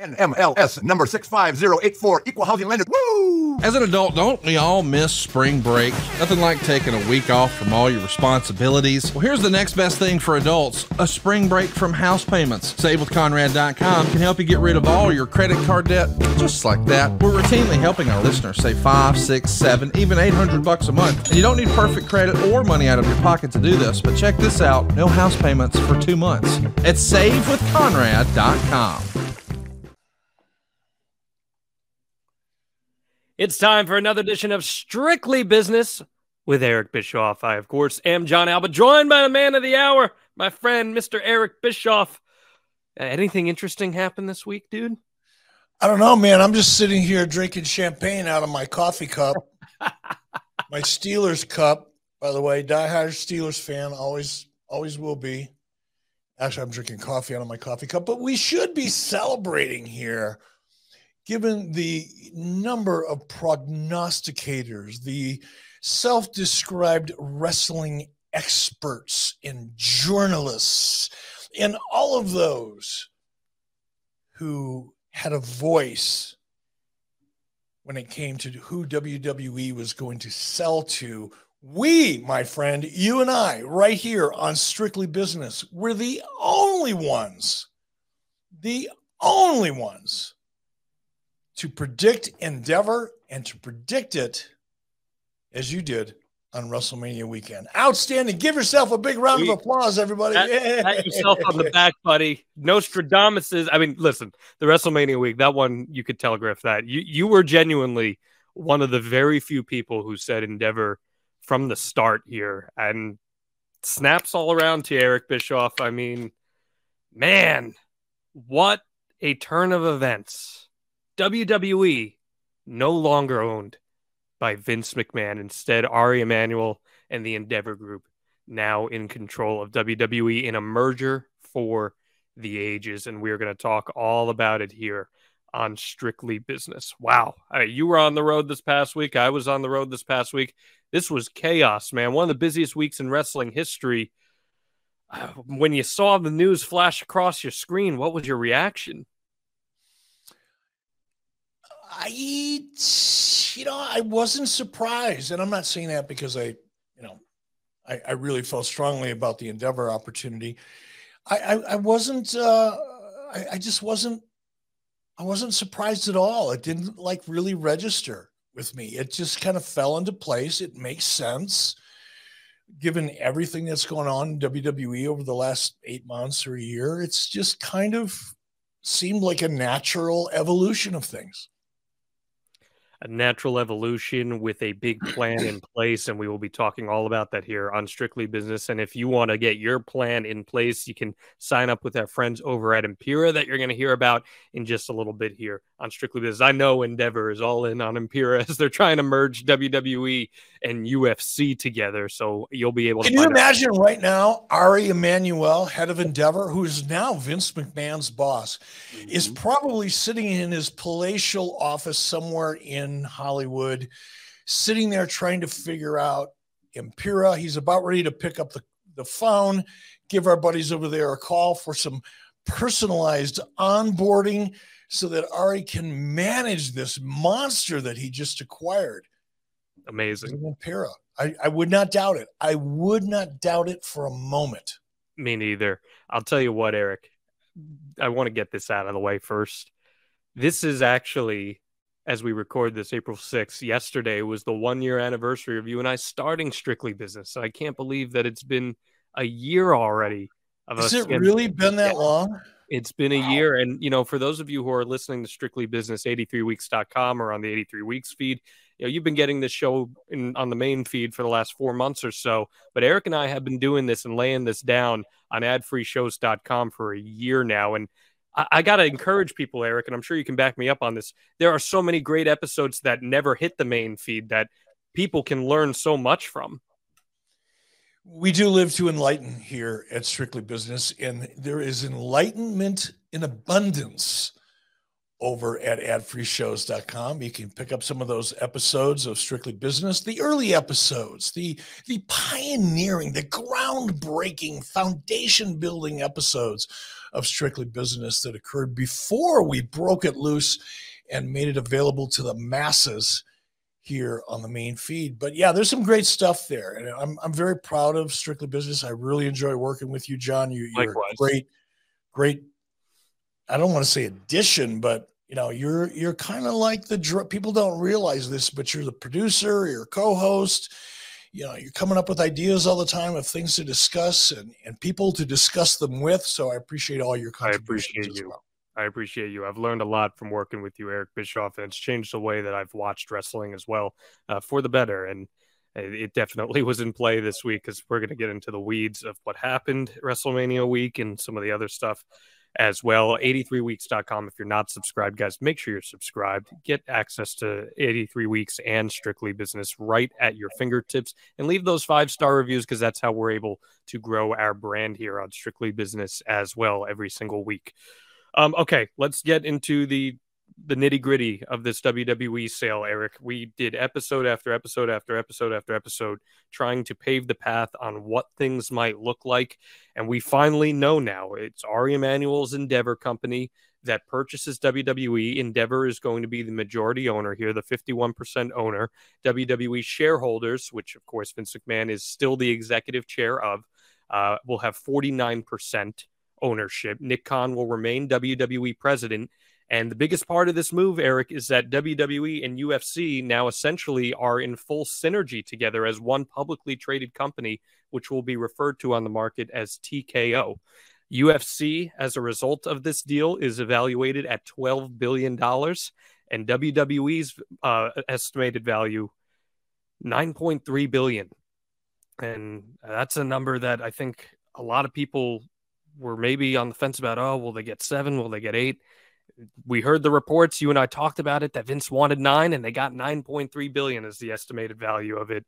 NMLS number 65084, equal housing lender. Woo! As an adult, don't we all miss spring break? Nothing like taking a week off from all your responsibilities. Well, here's the next best thing for adults, a spring break from house payments. SaveWithConrad.com can help you get rid of all your credit card debt just like that. We're routinely helping our listeners save $500, $600, $700, even $800 a month. And you don't need perfect credit or money out of your pocket to do this, but check this out, no house payments for 2 months at SaveWithConrad.com. It's time for another edition of Strictly Business with Eric Bischoff. I, of course, am John Alba, joined by the man of the hour, my friend, Mr. Eric Bischoff. Anything interesting happen this week, dude? I don't know, man. I'm just sitting here drinking champagne out of my coffee cup, my Steelers cup, by the way. Diehard Steelers fan, always will be. Actually, I'm drinking coffee out of my coffee cup, but we should be celebrating here. Given the number of prognosticators, the self-described wrestling experts and journalists, and all of those who had a voice when it came to who WWE was going to sell to, we, my friend, you and I, right here on Strictly Business, we're the only ones to predict Endeavor and to predict it as you did on WrestleMania weekend. Outstanding. Give yourself a big round of applause, everybody. Pat yourself on the back, buddy. Nostradamus is, I mean, listen, the WrestleMania week, that one, you could telegraph that. You were genuinely one of the very few people who said Endeavor from the start here. And snaps all around to Eric Bischoff. I mean, man, what a turn of events. WWE no longer owned by Vince McMahon. Instead, Ari Emanuel and the Endeavor Group now in control of WWE in a merger for the ages. And we're going to talk all about it here on Strictly Business. Wow. You were on the road this past week. I was on the road this past week. This was chaos, man. One of the busiest weeks in wrestling history. When you saw the news flash across your screen, what was your reaction? I wasn't surprised, and I'm not saying that because I really felt strongly about the Endeavor opportunity. I wasn't surprised at all. It didn't really register with me. It just kind of fell into place. It makes sense given everything that's going on in WWE over the last 8 months or a year. It's just kind of seemed like a natural evolution of things. A natural evolution with a big plan in place, and we will be talking all about that here on Strictly Business. And if you want to get your plan in place, you can sign up with our friends over at Empiraa that you're going to hear about in just a little bit here on Strictly Business. I know Endeavor is all in on Empiraa as they're trying to merge WWE and UFC together, so you'll be able to. Can you imagine right now, Ari Emanuel, head of Endeavor, who is now Vince McMahon's boss, is probably sitting in his palatial office somewhere in Hollywood, sitting there trying to figure out Empiraa. He's about ready to pick up the phone, give our buddies over there a call for some personalized onboarding so that Ari can manage this monster that he just acquired. Amazing. Empiraa. I would not doubt it. I would not doubt it for a moment. Me neither. I'll tell you what, Eric. I want to get this out of the way first. This is actually, as we record this, April 6th, yesterday was the 1 year anniversary of you and I starting Strictly Business. So I can't believe that it's been a year already. Has it really been that long? It's been a year. And, you know, for those of you who are listening to Strictly Business, 83weeks.com or on the 83 Weeks feed, you know, you've been getting this show on the main feed for the last 4 months or so. But Eric and I have been doing this and laying this down on AdFreeShows.com for a year now. And I got to encourage people, Eric, and I'm sure you can back me up on this. There are so many great episodes that never hit the main feed that people can learn so much from. We do live to enlighten here at Strictly Business, and there is enlightenment in abundance over at adfreeshows.com. You can pick up some of those episodes of Strictly Business, the early episodes, the pioneering, the groundbreaking, foundation-building episodes of Strictly Business that occurred before we broke it loose and made it available to the masses here on the main feed. But yeah, there's some great stuff there. And I'm very proud of Strictly Business. I really enjoy working with you, John. You're a great, I don't want to say addition, but you know, you're kind of like people don't realize this, but you're the producer, you're a co-host, you know, you're coming up with ideas all the time of things to discuss and people to discuss them with. So I appreciate all your contributions. I appreciate you. Well. I appreciate you. I've learned a lot from working with you, Eric Bischoff, and it's changed the way that I've watched wrestling as well, for the better. And it definitely was in play this week, because we're going to get into the weeds of what happened WrestleMania week and some of the other stuff as well. 83weeks.com. If you're not subscribed, guys, make sure you're subscribed. Get access to 83 Weeks and Strictly Business right at your fingertips, and leave those 5-star reviews, because that's how we're able to grow our brand here on Strictly Business as well every single week. Okay, let's get into the nitty-gritty of this WWE sale, Eric. We did episode after episode after episode after episode trying to pave the path on what things might look like, and we finally know now. It's Ari Emanuel's Endeavor company that purchases WWE. Endeavor is going to be the majority owner here, the 51% owner. WWE shareholders, which, of course, Vince McMahon is still the executive chair of, will have 49%. Ownership. Nick Khan will remain WWE president. And the biggest part of this move, Eric, is that WWE and UFC now essentially are in full synergy together as one publicly traded company, which will be referred to on the market as TKO. UFC, as a result of this deal, is evaluated at $12 billion, and WWE's estimated value, $9.3 billion. And that's a number that I think a lot of people were maybe on the fence about. Oh, will they get 7? Will they get 8? We heard the reports. You and I talked about it, that Vince wanted 9, and they got 9.3 billion as the estimated value of it.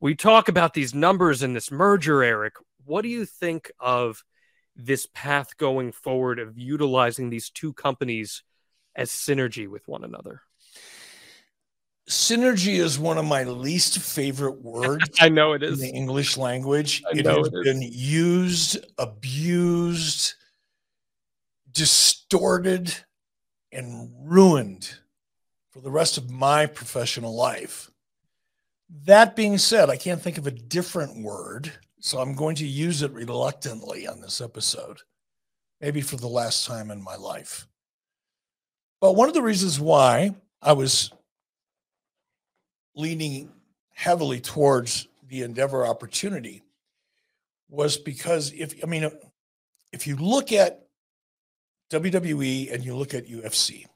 We talk about these numbers in this merger, Eric. What do you think of this path going forward of utilizing these two companies as synergy with one another? Synergy is one of my least favorite words. I know it is. In the English language. It has been used, abused, distorted, and ruined for the rest of my professional life. That being said, I can't think of a different word, so I'm going to use it reluctantly on this episode, maybe for the last time in my life. But one of the reasons why I was leaning heavily towards the Endeavor opportunity was because if you look at WWE and you look at UFC,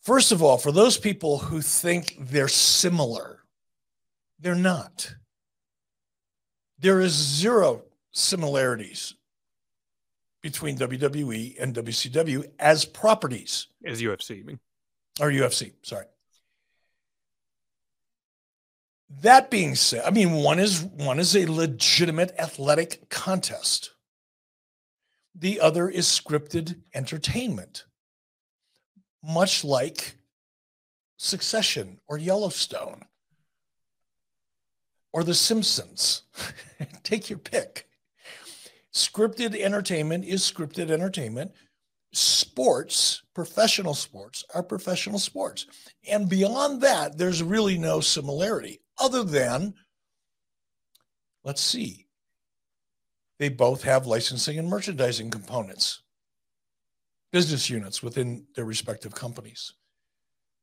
first of all, for those people who think they're similar, they're not. There is zero similarities between WWE and WCW as properties. As UFC, you mean? Or UFC, sorry. That being said, I mean, one is a legitimate athletic contest. The other is scripted entertainment, much like Succession or Yellowstone or The Simpsons. Take your pick. Scripted entertainment is scripted entertainment. Sports, professional sports, are professional sports. And beyond that, there's really no similarity. Other than, let's see, They both have licensing and merchandising components, business units within their respective companies.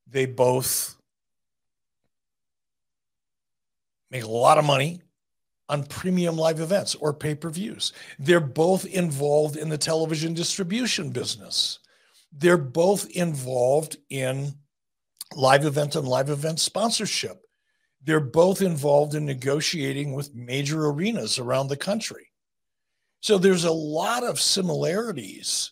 They both make a lot of money on premium live events or pay-per-views. They're both involved in the television distribution business. They're both involved in live event and live event sponsorship. They're both involved in negotiating with major arenas around the country. So there's a lot of similarities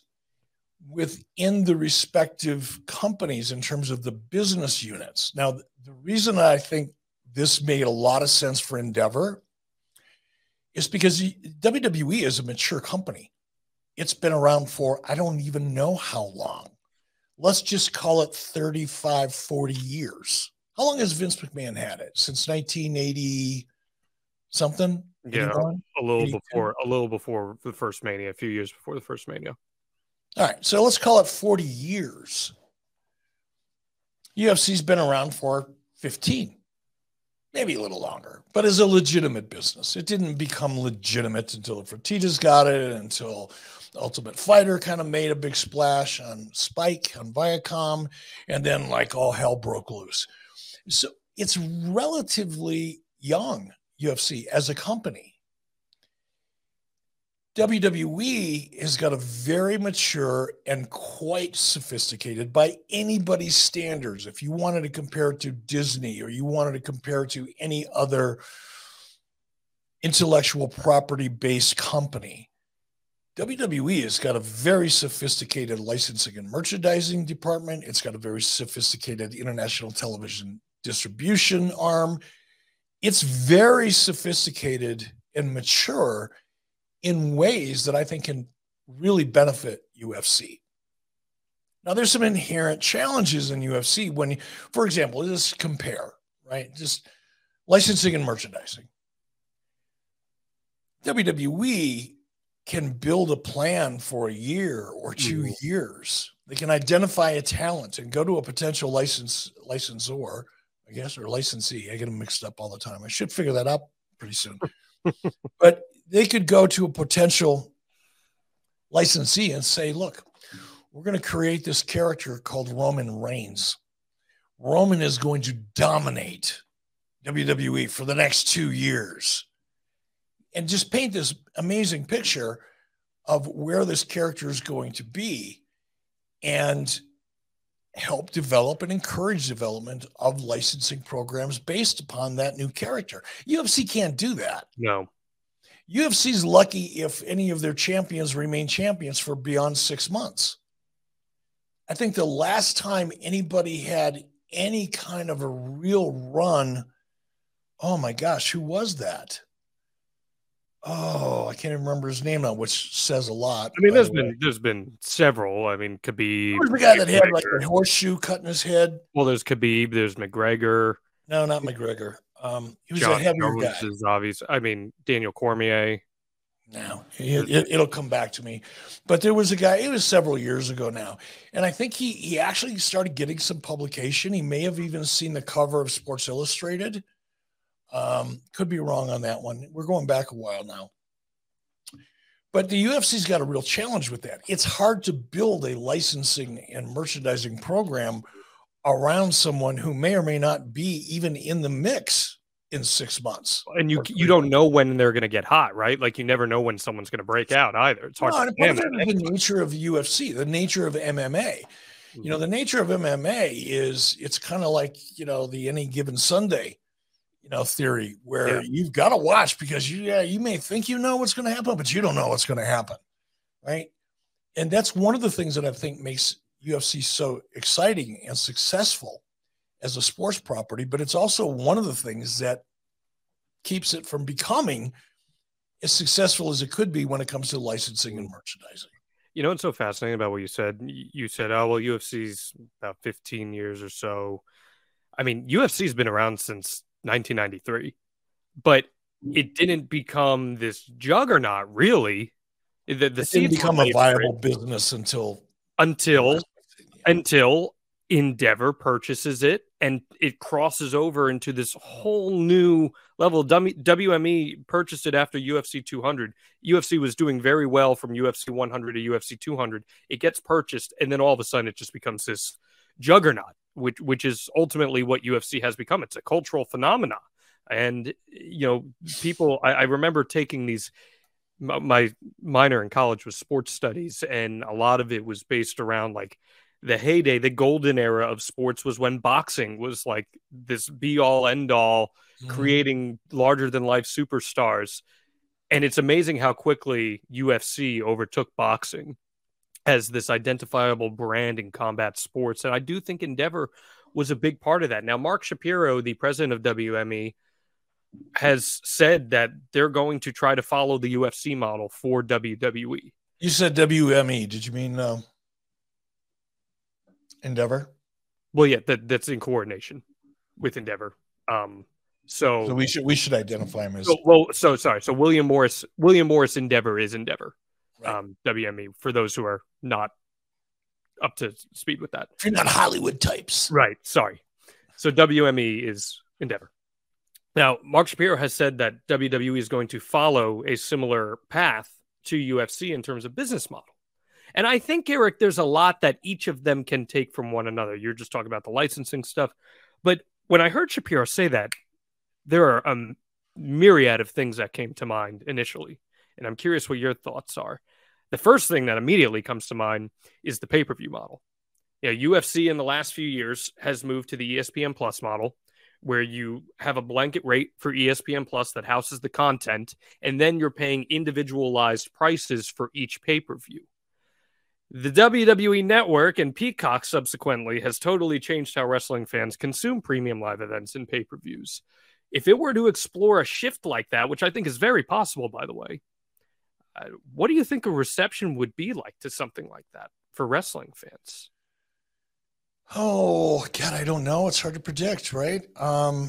within the respective companies in terms of the business units. Now, the reason I think this made a lot of sense for Endeavor is because WWE is a mature company. It's been around for, I don't even know how long. Let's just call it 35, 40 years. How long has Vince McMahon had it? Since 1980 something? Yeah, 81? a little before the first Mania, a few years before the first Mania. All right, so let's call it 40 years. UFC's been around for 15, maybe a little longer, but as a legitimate business. It didn't become legitimate until the Fertittas got it, until Ultimate Fighter kind of made a big splash on Spike, on Viacom, and then like all hell broke loose. So it's relatively young, UFC, as a company. WWE has got a very mature and quite sophisticated by anybody's standards. If you wanted to compare it to Disney or you wanted to compare it to any other intellectual property-based company, WWE has got a very sophisticated licensing and merchandising department. It's got a very sophisticated international television distribution arm. It's very sophisticated and mature in ways that I think can really benefit UFC. Now, there's some inherent challenges in UFC when, for example, just compare, right? Just licensing and merchandising. WWE can build a plan for a year or 2 years. They can identify a talent and go to a potential licensor, I guess, or licensee. I get them mixed up all the time. I should figure that out pretty soon. But they could go to a potential licensee and say, look, we're going to create this character called Roman Reigns. Roman is going to dominate WWE for the next 2 years. And just paint this amazing picture of where this character is going to be and help develop and encourage development of licensing programs based upon that new character. UFC can't do that. No. UFC's lucky if any of their champions remain champions for beyond 6 months. I think the last time anybody had any kind of a real run, oh my gosh, who was that? Oh, I can't even remember his name now, which says a lot. I mean, there's been several. I mean, Khabib. Who's the guy that had like a horseshoe cut in his head? Well, there's Khabib. There's McGregor. No, not McGregor. He was John a heavier Jones guy. Is obvious. I mean, Daniel Cormier. No, it'll come back to me. But there was a guy, it was several years ago now. And I think he actually started getting some publication. He may have even seen the cover of Sports Illustrated. Could be wrong on that one. We're going back a while now. But the UFC's got a real challenge with that. It's hard to build a licensing and merchandising program around someone who may or may not be even in the mix in 6 months. And you don't know when they're going to get hot, right? Like you never know when someone's going to break out either. It's hard to plan. The nature of the UFC, the nature of MMA, you know, the nature of MMA is it's kind of like, you know, the Any Given Sunday, you know, theory where you've got to watch because you may think, you know, what's going to happen, but you don't know what's going to happen. Right. And that's one of the things that I think makes UFC so exciting and successful as a sports property, but it's also one of the things that keeps it from becoming as successful as it could be when it comes to licensing and merchandising. You know, it's so fascinating about what you said. You said, oh, well, UFC's about 15 years or so. I mean, UFC's been around since 1993, but it didn't become this juggernaut, really. It didn't become a viable business until Endeavor purchases it, and it crosses over into this whole new level. WME purchased it after UFC 200. UFC was doing very well from UFC 100 to UFC 200. It gets purchased, and then all of a sudden it just becomes this juggernaut, which is ultimately what UFC has become. It's a cultural phenomenon. And, you know, people, I remember taking these, my minor in college was sports studies, and a lot of it was based around like, the heyday, the golden era of sports was when boxing was like this be all end all, creating larger than life superstars. And it's amazing how quickly UFC overtook boxing as this identifiable brand in combat sports. And I do think Endeavor was a big part of that. Now, Mark Shapiro, the president of WME, has said that they're going to try to follow the UFC model for WWE. You said WME. Did you mean Endeavor? Well, yeah, that's in coordination with Endeavor. So we should identify him as. So William Morris Endeavor is Endeavor, right. WME, for those who are not up to speed with that. If you're not Hollywood types, right? Sorry. So WME is Endeavor. Now, Mark Shapiro has said that WWE is going to follow a similar path to UFC in terms of business model. And I think, Eric, there's a lot that each of them can take from one another. You're just talking about the licensing stuff. But when I heard Shapiro say that, there are a myriad of things that came to mind initially. And I'm curious what your thoughts are. The first thing that immediately comes to mind is the pay-per-view model. You know, UFC in the last few years has moved to the ESPN Plus model, where you have a blanket rate for ESPN Plus that houses the content, and then you're paying individualized prices for each pay-per-view. The WWE Network and Peacock subsequently has totally changed how wrestling fans consume premium live events and pay-per-views. If it were to explore a shift like that, which I think is very possible, by the way, what do you think a reception would be like to something like that for wrestling fans? Oh, God, I don't know. It's hard to predict, right? I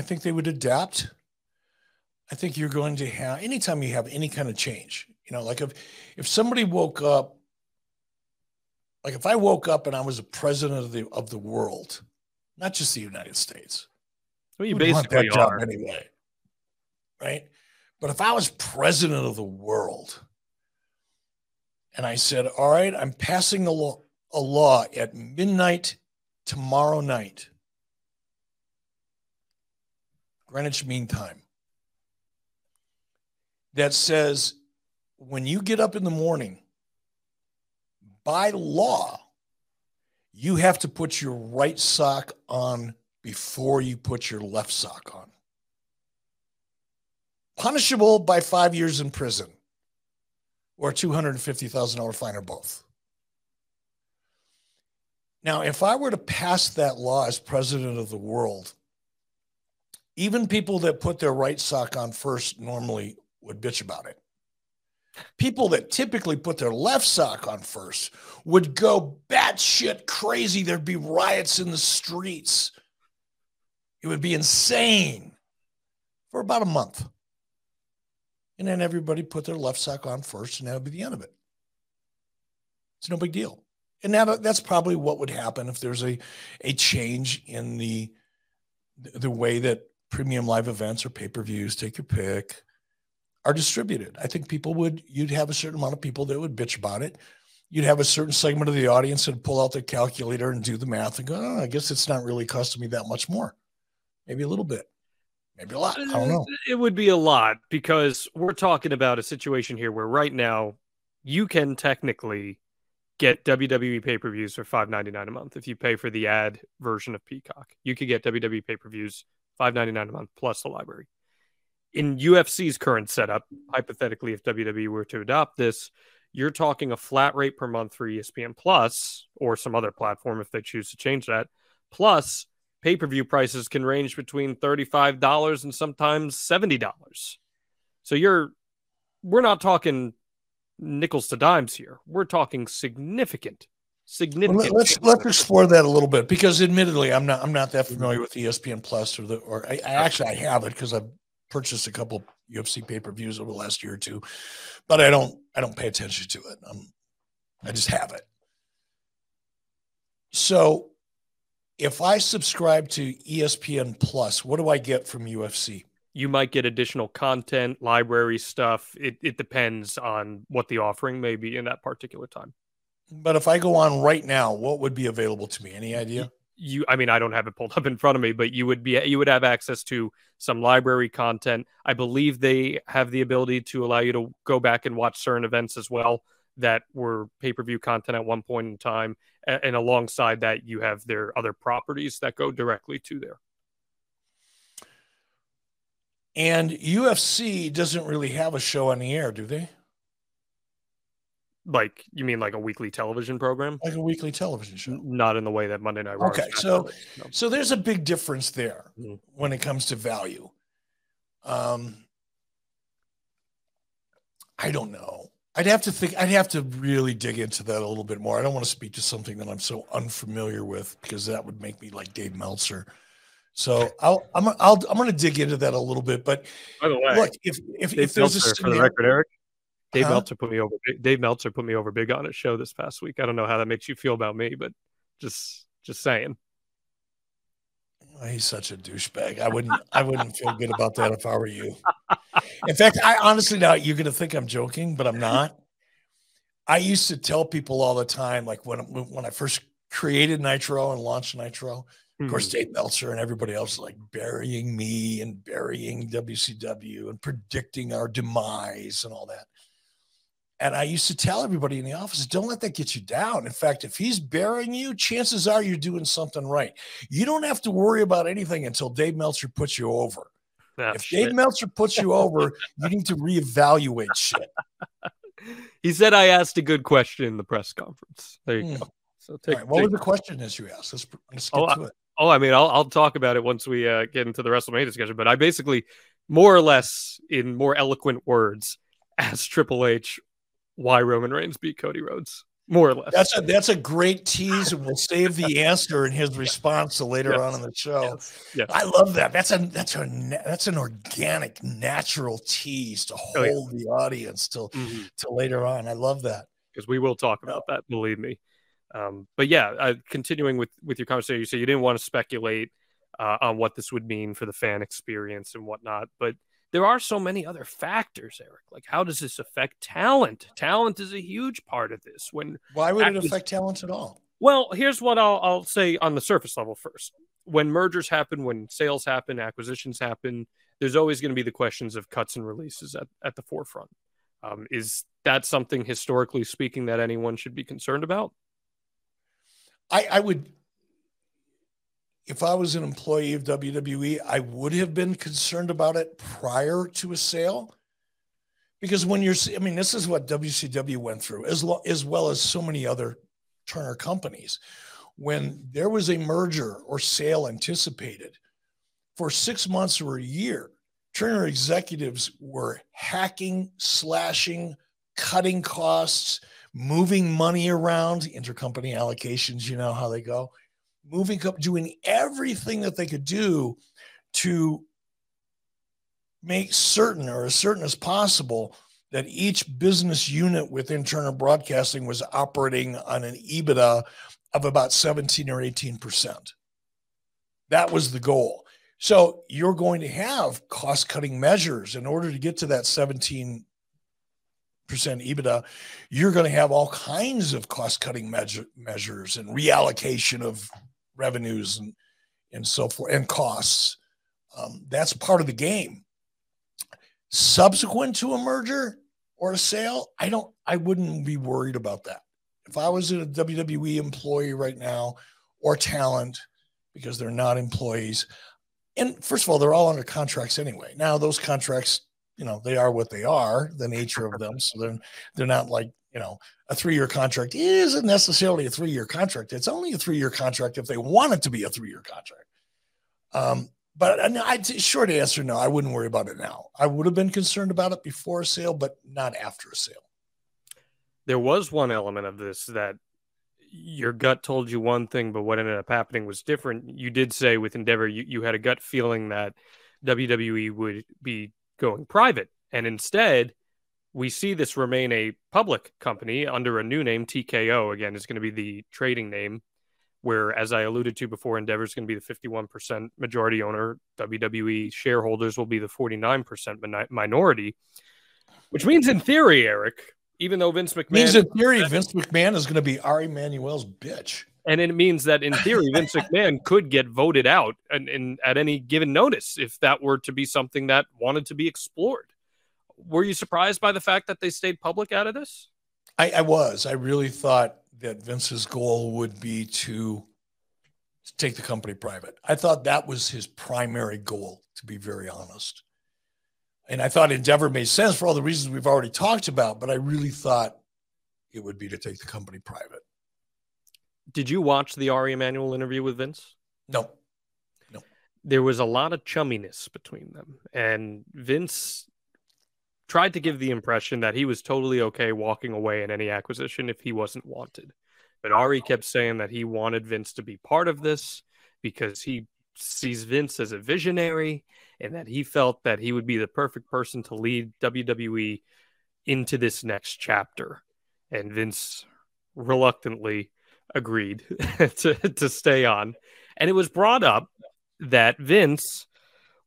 think they would adapt. I think you're going to have, anytime you have any kind of change, you know, like if somebody woke up, like if I woke up and I was the president of the world, not just the United States, well, you basically want that job anyway, right? But if I was president of the world and I said, all right, I'm passing a law at midnight tomorrow night, Greenwich Mean Time, that says when you get up in the morning, by law, you have to put your right sock on before you put your left sock on. Punishable by 5 years in prison or a $250,000 fine or both. Now, if I were to pass that law as president of the world, even people that put their right sock on first normally would bitch about it. People that typically put their left sock on first would go batshit crazy. There'd be riots in the streets. It would be insane for about a month. And then everybody put their left sock on first, and that would be the end of it. It's no big deal. And that's probably what would happen if there's a change in the way that premium live events or pay-per-views, take your pick, are distributed. I think you'd have a certain amount of people that would bitch about it. You'd have a certain segment of the audience that would pull out their calculator and do the math and go, oh, I guess it's not really costing me that much more. Maybe a little bit, maybe a lot. I don't know. It would be a lot because we're talking about a situation here where right now you can technically get WWE pay-per-views for $5.99 a month. If you pay for the ad version of Peacock, you could get WWE pay-per-views $5.99 a month plus the library. In UFC's current setup, hypothetically, if WWE were to adopt this, you're talking a flat rate per month for ESPN Plus or some other platform if they choose to change that. Plus, pay-per-view prices can range between $35 and sometimes $70. So we're not talking nickels to dimes here. We're talking significant. Well, let's explore that a little bit because, admittedly, I'm not that familiar with ESPN Plus I have it because I've purchased a couple UFC pay-per-views over the last year or two, but I don't pay attention to it. I just have it. So if I subscribe to ESPN Plus, what do I get from UFC? You might get additional content, library stuff. It depends on what the offering may be in that particular time. But if I go on right now, what would be available to me? Any idea? I mean, I don't have it pulled up in front of me, but you would have access to some library content. I believe they have the ability to allow you to go back and watch certain events as well that were pay-per-view content at one point in time. And alongside that, you have their other properties that go directly to there. And UFC doesn't really have a show on the air, do they? Like, you mean like a weekly television program? Like a weekly television show. Not in the way that Monday Night Raw. Okay, so there's a big difference there when it comes to value. I don't know. I'd have to really dig into that a little bit more. I don't want to speak to something that I'm so unfamiliar with because that would make me like Dave Meltzer. So I'm going to dig into that a little bit. But by the way, look, if there's a scenario, for the record, Eric, Dave Meltzer put me over big on his show this past week. I don't know how that makes you feel about me, but just saying. He's such a douchebag. I wouldn't feel good about that if I were you. In fact, I honestly, now you're going to think I'm joking, but I'm not. I used to tell people all the time, like when I first created Nitro and launched Nitro, of course, Dave Meltzer and everybody else like burying me and burying WCW and predicting our demise and all that. And I used to tell everybody in the office, don't let that get you down. In fact, if he's burying you, chances are you're doing something right. You don't have to worry about anything until Dave Meltzer puts you over. Oh, if shit. Dave Meltzer puts you over, you need to reevaluate shit. He said I asked a good question in the press conference. There you go. So all right, what was the question that you asked? Let's get to it. I mean, I'll talk about it once we get into the WrestleMania discussion, but I basically, more or less, in more eloquent words, asked Triple H why Roman Reigns beat Cody Rhodes, more or less. That's a great tease, and we'll save the answer in his response to later on in the show. Yes. I love that. That's an organic, natural tease to hold the audience till later on. I love that. Because we will talk about that, believe me. But yeah, continuing with your conversation, you say you didn't want to speculate on what this would mean for the fan experience and whatnot, but there are so many other factors, Eric. Like, how does this affect talent? Talent is a huge part of this. Why would it affect talent at all? Well, here's what I'll say on the surface level first. When mergers happen, when sales happen, acquisitions happen, there's always going to be the questions of cuts and releases at the forefront. Is that something, historically speaking, that anyone should be concerned about? I would, if I was an employee of WWE, I would have been concerned about it prior to a sale. Because when you're, I mean, this is what WCW went through, as well as so many other Turner companies. When there was a merger or sale anticipated, for 6 months or a year, Turner executives were hacking, slashing, cutting costs, moving money around, intercompany allocations, you know how they go, doing everything that they could do to make certain, or as certain as possible, that each business unit within Turner Broadcasting was operating on an EBITDA of about 17 or 18%. That was the goal. So you're going to have cost-cutting measures in order to get to that 17% EBITDA. You're going to have all kinds of cost-cutting measures and reallocation of revenues and so forth, and costs. That's part of the game. Subsequent to a merger or a sale, I wouldn't be worried about that. If I was a WWE employee right now, or talent, because they're not employees, and first of all, they're all under contracts anyway. Now those contracts, you know, they are what they are, the nature of them. So they're not like, you know, a three-year contract isn't necessarily a three-year contract. It's only a three-year contract if they want it to be a three-year contract. But short answer, no, I wouldn't worry about it now. I would have been concerned about it before a sale, but not after a sale. There was one element of this that your gut told you one thing, but what ended up happening was different. You did say with Endeavor, you had a gut feeling that WWE would be going private, and instead we see this remain a public company under a new name. TKO again is going to be the trading name. where, as I alluded to before, Endeavor is going to be the 51% majority owner. WWE shareholders will be the 49% minority, which means in theory, Eric, even though Vince McMahon... means in theory, Vince McMahon is going to be Ari Emanuel's bitch. And it means that in theory, Vince McMahon could get voted out and at any given notice if that were to be something that wanted to be explored. Were you surprised by the fact that they stayed public out of this? I was. I really thought that Vince's goal would be to take the company private. I thought that was his primary goal, to be very honest. And I thought Endeavor made sense for all the reasons we've already talked about, but I really thought it would be to take the company private. Did you watch the Ari Emanuel interview with Vince? No. There was a lot of chumminess between them. And Vince tried to give the impression that he was totally okay walking away in any acquisition if he wasn't wanted. But Ari kept saying that he wanted Vince to be part of this because he sees Vince as a visionary and that he felt that he would be the perfect person to lead WWE into this next chapter. And Vince reluctantly agreed to stay on. And it was brought up that Vince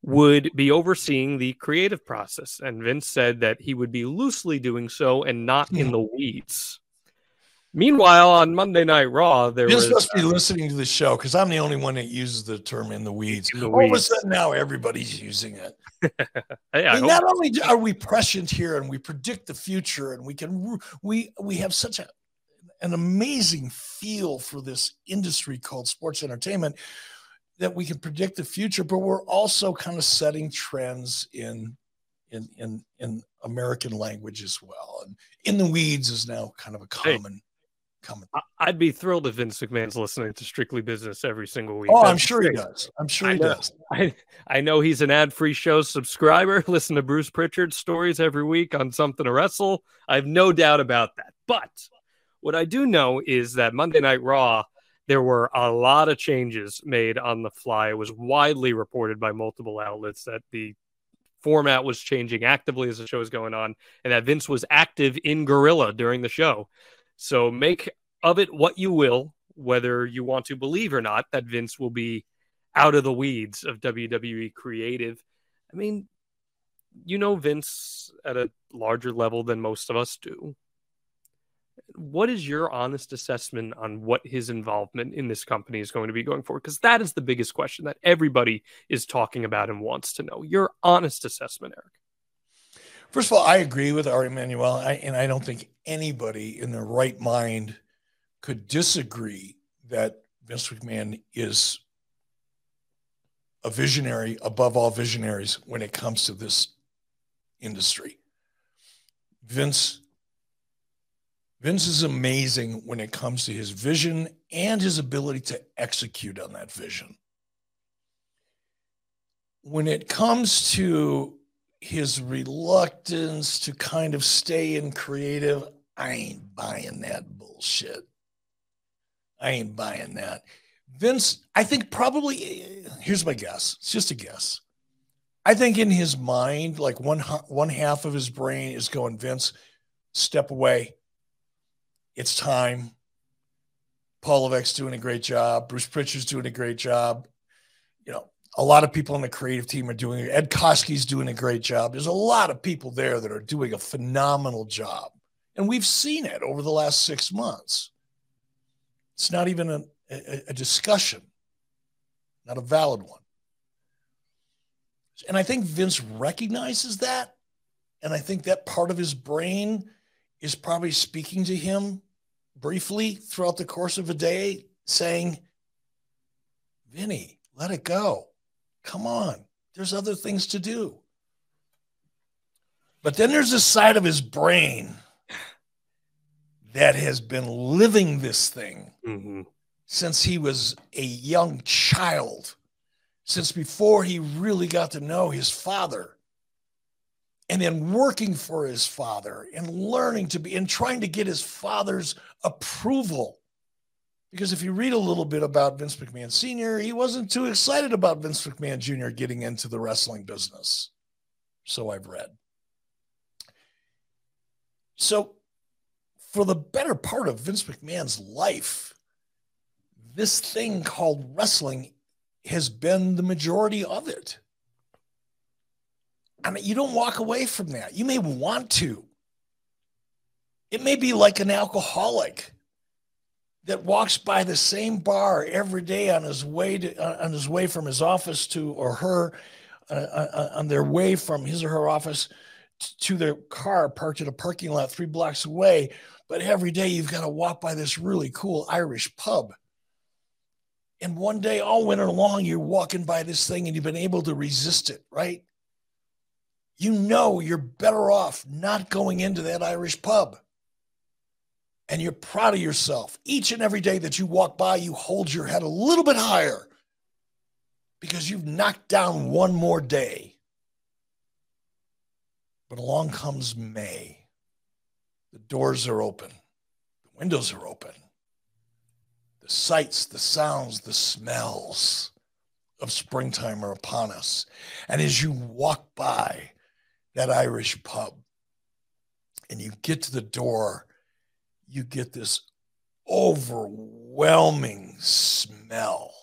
would be overseeing the creative process. And Vince said that he would be loosely doing so and not in the weeds. Meanwhile, on Monday Night Raw, Vince must be listening to the show because I'm the only one that uses the term in the weeds. All of a sudden now everybody's using it. I mean, not only are we prescient here and we predict the future and we can, we have such an amazing feel for this industry called sports entertainment, that we can predict the future, but we're also kind of setting trends in American language as well. And in the weeds is now kind of a common. I'd be thrilled if Vince McMahon's listening to Strictly Business every single week. Oh, I'm sure he does. I'm sure he does. I know he's an ad-free show subscriber. Listen to Bruce Pritchard's stories every week on Something to Wrestle. I have no doubt about that. But what I do know is that Monday Night Raw, there were a lot of changes made on the fly. It was widely reported by multiple outlets that the format was changing actively as the show was going on and that Vince was active in guerrilla during the show. So make of it what you will, whether you want to believe or not, that Vince will be out of the weeds of WWE creative. I mean, you know Vince at a larger level than most of us do. What is your honest assessment on what his involvement in this company is going to be going forward? Because that is the biggest question that everybody is talking about and wants to know. Your honest assessment, Eric. First of all, I agree with Ari Emanuel, and I don't think anybody in their right mind could disagree that Vince McMahon is a visionary above all visionaries when it comes to this industry. Vince is amazing when it comes to his vision and his ability to execute on that vision. When it comes to his reluctance to kind of stay in creative, I ain't buying that bullshit. I ain't buying that. Vince, I think probably, here's my guess. It's just a guess. I think in his mind, like one half of his brain is going, Vince, step away. It's time. Paul Levesque's doing a great job. Bruce Pritchard's doing a great job. You know, a lot of people on the creative team are doing it. Ed Koski's doing a great job. There's a lot of people there that are doing a phenomenal job. And we've seen it over the last 6 months. It's not even a discussion, not a valid one. And I think Vince recognizes that. And I think that part of his brain is probably speaking to him briefly throughout the course of a day saying, Vinny, let it go. Come on. There's other things to do. But then there's a side of his brain that has been living this thing since he was a young child, since before he really got to know his father. And then working for his father and learning to be and trying to get his father's approval. Because if you read a little bit about Vince McMahon Sr., he wasn't too excited about Vince McMahon Jr. getting into the wrestling business. So I've read. So for the better part of Vince McMahon's life, this thing called wrestling has been the majority of it. I mean, you don't walk away from that. You may want to. It may be like an alcoholic that walks by the same bar every day on his way to, on his way from his office to, or her, on their way from his or her office to their car parked in a parking lot 3 blocks away. But every day you've got to walk by this really cool Irish pub. And one day all winter long, you're walking by this thing and you've been able to resist it, right? You know you're better off not going into that Irish pub. And you're proud of yourself. Each and every day that you walk by, you hold your head a little bit higher because you've knocked down one more day. But along comes May. The doors are open. The windows are open. The sights, the sounds, the smells of springtime are upon us. And as you walk by that Irish pub and you get to the door, you get this overwhelming smell.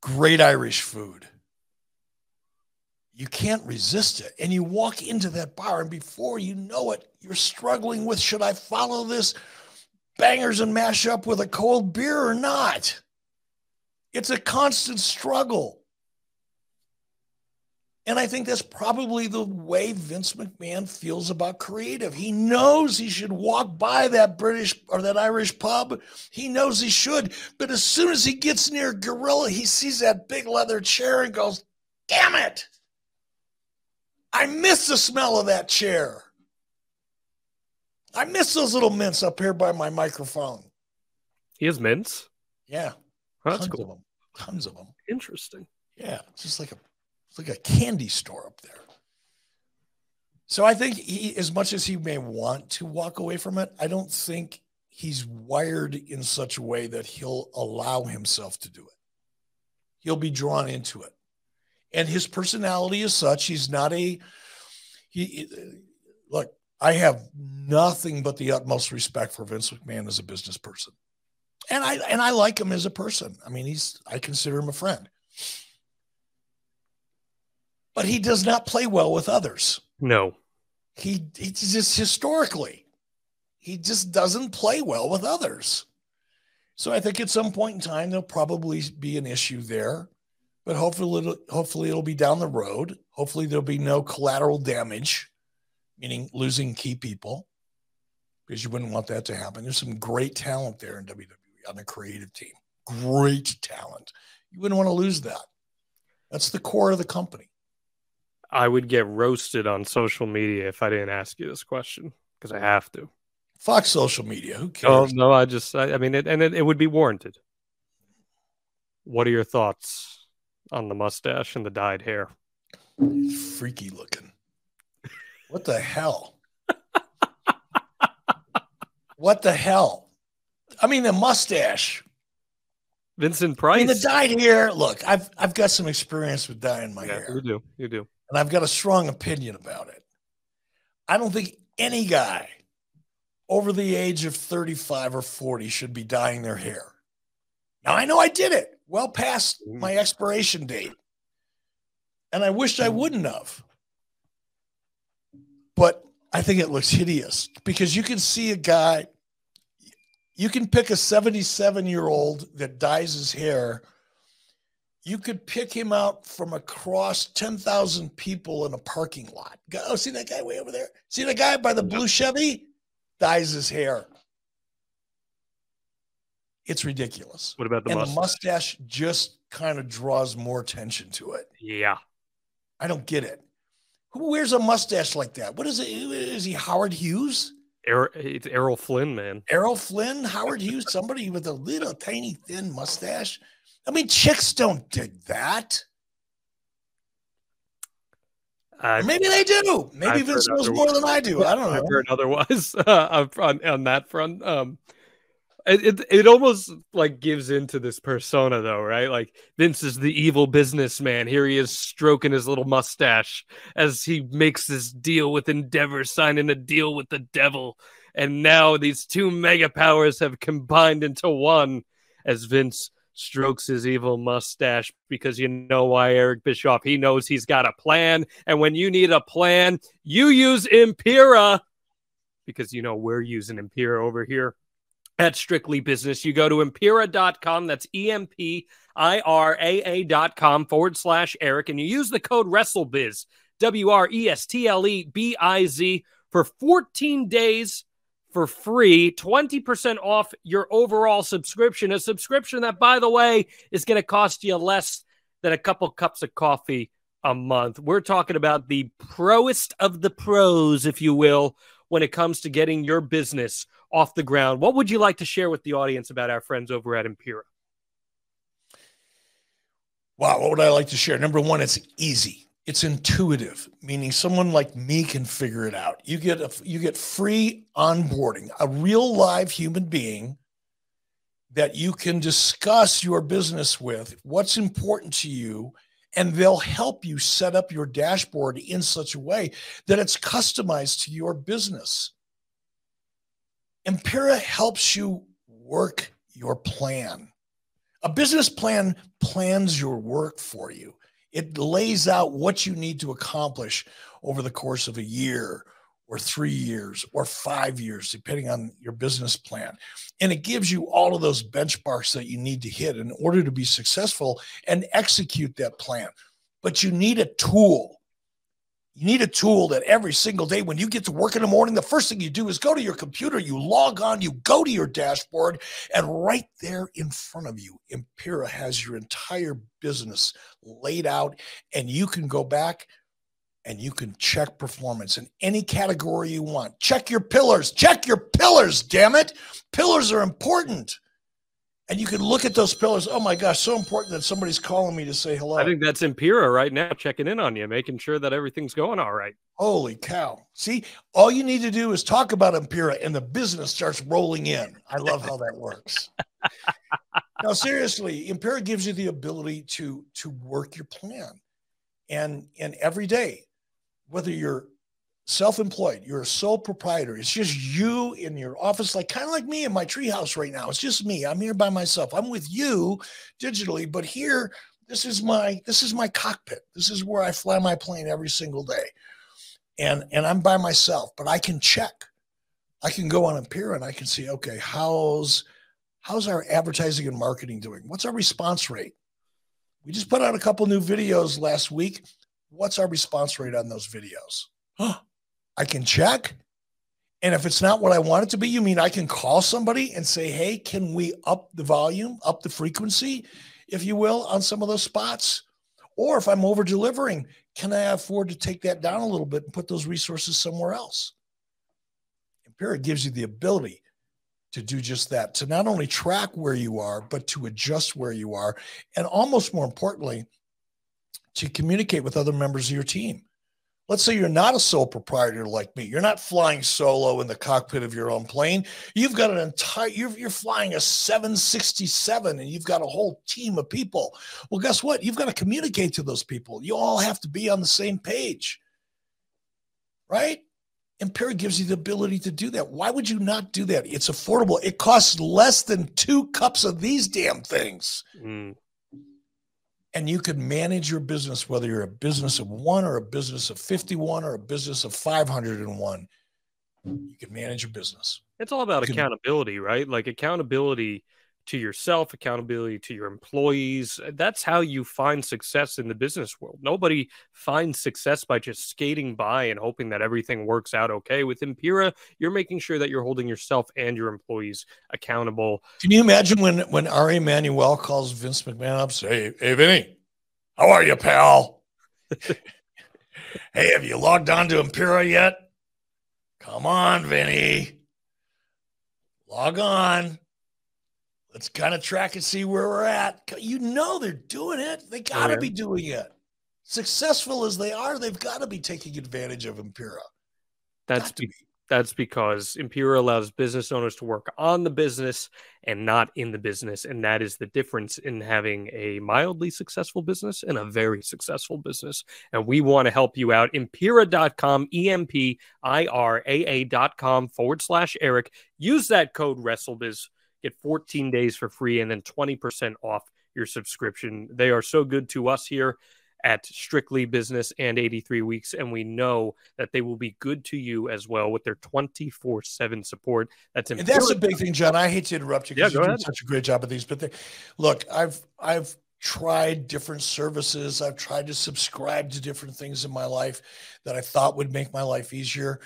Great Irish food. You can't resist it. And you walk into that bar, and before you know it, you're struggling with, should I follow this bangers and mash up with a cold beer or not? It's a constant struggle. And I think that's probably the way Vince McMahon feels about creative. He knows he should walk by that British or that Irish pub. He knows he should. But as soon as he gets near Gorilla, he sees that big leather chair and goes, damn it. I miss the smell of that chair. I miss those little mints up here by my microphone. He has mints? Yeah. Oh, that's cool. Of them. Tons of them. Interesting. Yeah. It's just like a, it's like a candy store up there. So I think he, as much as he may want to walk away from it, I don't think he's wired in such a way that he'll allow himself to do it. He'll be drawn into it. And his personality is such, he's not a, look, I have nothing but the utmost respect for Vince McMahon as a business person. And I like him as a person. I mean, I consider him a friend. But he does not play well with others. No. He just historically, he just doesn't play well with others. So I think at some point in time, there'll probably be an issue there. But hopefully it'll be down the road. Hopefully there'll be no collateral damage, meaning losing key people, because you wouldn't want that to happen. There's some great talent there in WWE on the creative team. Great talent. You wouldn't want to lose that. That's the core of the company. I would get roasted on social media if I didn't ask you this question, because I have to. Fuck social media. Who cares? No, I mean, it would be warranted. What are your thoughts on the mustache and the dyed hair? It's freaky looking. What the hell? What the hell? I mean, the mustache. Vincent Price. I mean, the dyed hair. Look, I've got some experience with dyeing my hair. You do. And I've got a strong opinion about it. I don't think any guy over the age of 35 or 40 should be dyeing their hair. Now, I know I did it well past my expiration date, and I wished I wouldn't have. But I think it looks hideous because you can see a guy, you can pick a 77-year-old that dyes his hair. You could pick him out from across 10,000 people in a parking lot. Oh, see that guy way over there? See the guy by the blue Chevy? Dyes his hair. It's ridiculous. What about the mustache? The mustache just kind of draws more attention to it. Yeah. I don't get it. Who wears a mustache like that? What is it? Is he Howard Hughes? It's Errol Flynn, man. Errol Flynn, Howard Hughes, somebody with a little tiny thin mustache. I mean, chicks don't dig that. Maybe they do. Maybe Vince knows more than I do. I don't know. I've heard otherwise on that front. It almost like gives into this persona though, right? Like Vince is the evil businessman. Here he is stroking his little mustache as he makes this deal with Endeavor, signing a deal with the devil. And now these two mega powers have combined into one as Vince strokes his evil mustache, because you know why, Eric Bischoff, he knows he's got a plan. And when you need a plan, you use Empiraa, because you know we're using Empiraa over here at Strictly Business. You go to Empiraa.com, that's EMPIRAA.com /Eric, and you use the code WrestleBiz, WRESTLEBIZ, for 14 days for free, 20% off your overall subscription, a subscription that, by the way, is going to cost you less than a couple cups of coffee a month. We're talking about the proest of the pros, if you will, when it comes to getting your business off the ground. What would you like to share with the audience about our friends over at Empiraa? Wow, what would I like to share? Number one, it's easy. It's intuitive, meaning someone like me can figure it out. You get free onboarding, a real live human being that you can discuss your business with, what's important to you, and they'll help you set up your dashboard in such a way that it's customized to your business. Empiraa helps you work your plan. A business plan plans your work for you. It lays out what you need to accomplish over the course of a year or 3 years or 5 years, depending on your business plan. And it gives you all of those benchmarks that you need to hit in order to be successful and execute that plan. But you need a tool. You need a tool that every single day when you get to work in the morning, the first thing you do is go to your computer, you log on, you go to your dashboard, and right there in front of you, Empiraa has your entire business laid out, and you can go back and you can check performance in any category you want. Check your pillars, damn it. Pillars are important. And you can look at those pillars. Oh, my gosh, so important that somebody's calling me to say hello. I think that's Empiraa right now, checking in on you, making sure that everything's going all right. Holy cow. See, all you need to do is talk about Empiraa, and the business starts rolling in. I love how that works. Now, seriously, Empiraa gives you the ability to work your plan. And every day, whether you're self-employed, you're a sole proprietor, it's just you in your office, like kind of like me in my treehouse right now. It's just me. I'm here by myself. I'm with you digitally, but here, this is my cockpit. This is where I fly my plane every single day. And I'm by myself, but I can check. I can go on Empiraa and I can see, okay, how's our advertising and marketing doing? What's our response rate? We just put out a couple new videos last week. What's our response rate on those videos? Oh, I can check. And if it's not what I want it to be, you mean I can call somebody and say, hey, can we up the volume, up the frequency, if you will, on some of those spots? Or if I'm over delivering, can I afford to take that down a little bit and put those resources somewhere else? Empiraa gives you the ability to do just that, to not only track where you are, but to adjust where you are. And almost more importantly, to communicate with other members of your team. Let's say you're not a sole proprietor like me. You're not flying solo in the cockpit of your own plane. You've got an entire, you're flying a 767 and you've got a whole team of people. Well, guess what? You've got to communicate to those people. You all have to be on the same page, right? Empiraa gives you the ability to do that. Why would you not do that? It's affordable. It costs less than 2 cups of these damn things. Mm. And you can manage your business, whether you're a business of 1 or a business of 51 or a business of 501. You can manage your business. It's all about accountability, right? Like accountability to yourself, accountability to your employees. That's how you find success in the business world. Nobody finds success by just skating by and hoping that everything works out okay. With Empiraa, you're making sure that you're holding yourself and your employees accountable. Can you imagine when Ari Emanuel calls Vince McMahon up and says, hey, Vinny, how are you, pal? Hey, have you logged on to Empiraa yet? Come on, Vinny. Log on. Let's kind of track and see where we're at. You know they're doing it. They got to be doing it. Successful as they are, they've got to be taking advantage of Empiraa. That's That's because Empiraa allows business owners to work on the business and not in the business. And that is the difference in having a mildly successful business and a very successful business. And we want to help you out. Empiraa.com, EMPIRAA.com /Eric. Use that code WrestleBiz. Get 14 days for free and then 20% off your subscription. They are so good to us here at Strictly Business and 83 Weeks, and we know that they will be good to you as well with their 24/7 support. That's important. And that's a big thing, John. I hate to interrupt you because you do such a great job of these, but look, I've tried different services. I've tried to subscribe to different things in my life that I thought would make my life easier,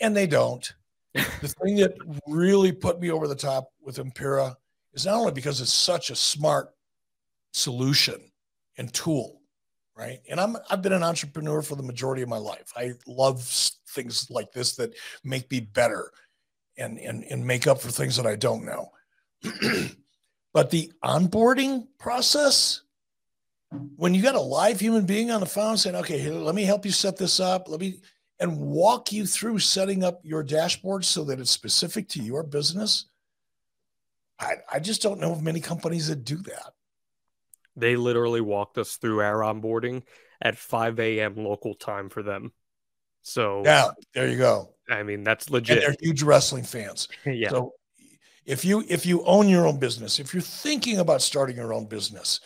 and they don't. The thing that really put me over the top with Empiraa is not only because it's such a smart solution and tool, right? And I've been an entrepreneur for the majority of my life. I love things like this that make me better and make up for things that I don't know. But the onboarding process, when you got a live human being on the phone saying, okay, here, let me help you set this up. And walk you through setting up your dashboard so that it's specific to your business. I just don't know of many companies that do that. They literally walked us through our onboarding at 5 a.m. local time for them. So yeah, there you go. I mean, that's legit. And they're huge wrestling fans. Yeah. So if you own your own business, if you're thinking about starting your own business,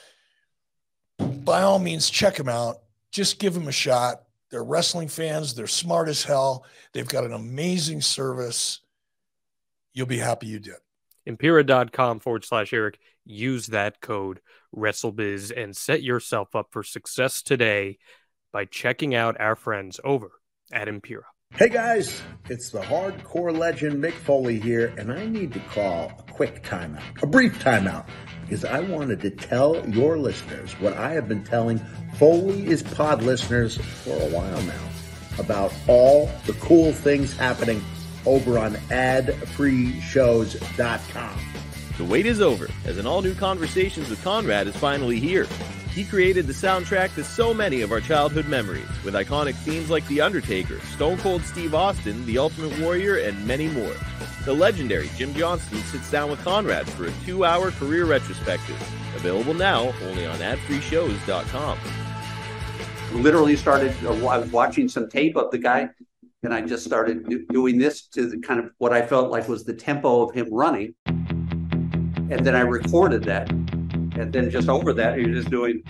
by all means, check them out. Just give them a shot. They're wrestling fans. They're smart as hell. They've got an amazing service. You'll be happy you did. Empiraa.com /Eric. Use that code WrestleBiz and set yourself up for success today by checking out our friends over at Empiraa. Hey guys, it's the hardcore legend Mick Foley here, and I need to call a quick timeout, a brief timeout, because I wanted to tell your listeners what I have been telling Foley is Pod listeners for a while now about all the cool things happening over on AdFreeShows.com. The wait is over, as an all-new Conversations with Conrad is finally here. He created the soundtrack to so many of our childhood memories, with iconic themes like The Undertaker, Stone Cold Steve Austin, The Ultimate Warrior, and many more. The legendary Jim Johnston sits down with Conrad for a 2-hour career retrospective, available now only on AdFreeShows.com. Literally I was watching some tape of the guy, and I just started doing this to the kind of what I felt like was the tempo of him running. And then I recorded that. And then just over that, you're just doing.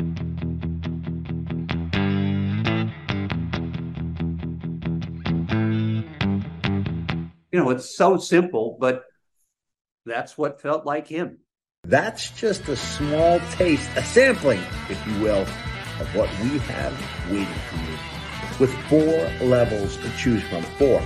You know, it's so simple, but that's what felt like him. That's just a small taste, a sampling, if you will, of what we have waiting for you. With 4 levels to choose from. 4.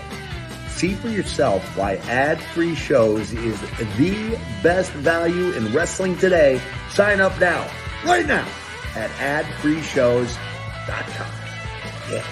See for yourself why Ad-Free Shows is the best value in wrestling today. Sign up now, right now, at adfreeshows.com. Yeah.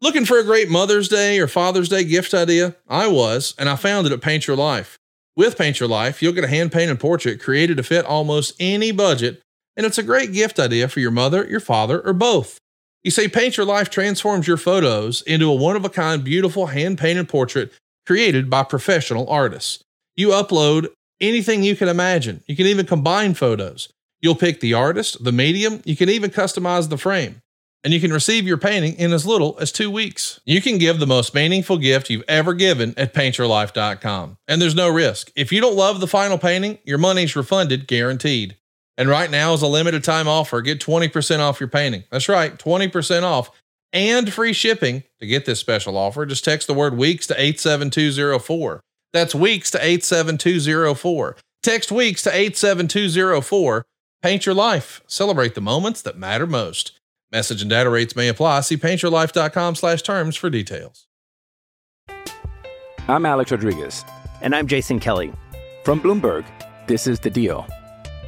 Looking for a great Mother's Day or Father's Day gift idea? I was, and I found it at Paint Your Life. With Paint Your Life, you'll get a hand-painted portrait created to fit almost any budget, and it's a great gift idea for your mother, your father, or both. You see, Paint Your Life transforms your photos into a one-of-a-kind, beautiful hand-painted portrait created by professional artists. You upload anything you can imagine. You can even combine photos. You'll pick the artist, the medium. You can even customize the frame. And you can receive your painting in as little as 2 weeks. You can give the most meaningful gift you've ever given at paintyourlife.com. And there's no risk. If you don't love the final painting, your money's refunded, guaranteed. And right now is a limited time offer. Get 20% off your painting. That's right, 20% off and free shipping. To get this special offer, just text the word WEEKS to 87204. That's WEEKS to 87204. Text WEEKS to 87204. Paint Your Life. Celebrate the moments that matter most. Message and data rates may apply. See paintyourlife.com /terms for details. I'm Alex Rodriguez. And I'm Jason Kelly. From Bloomberg, this is The Deal.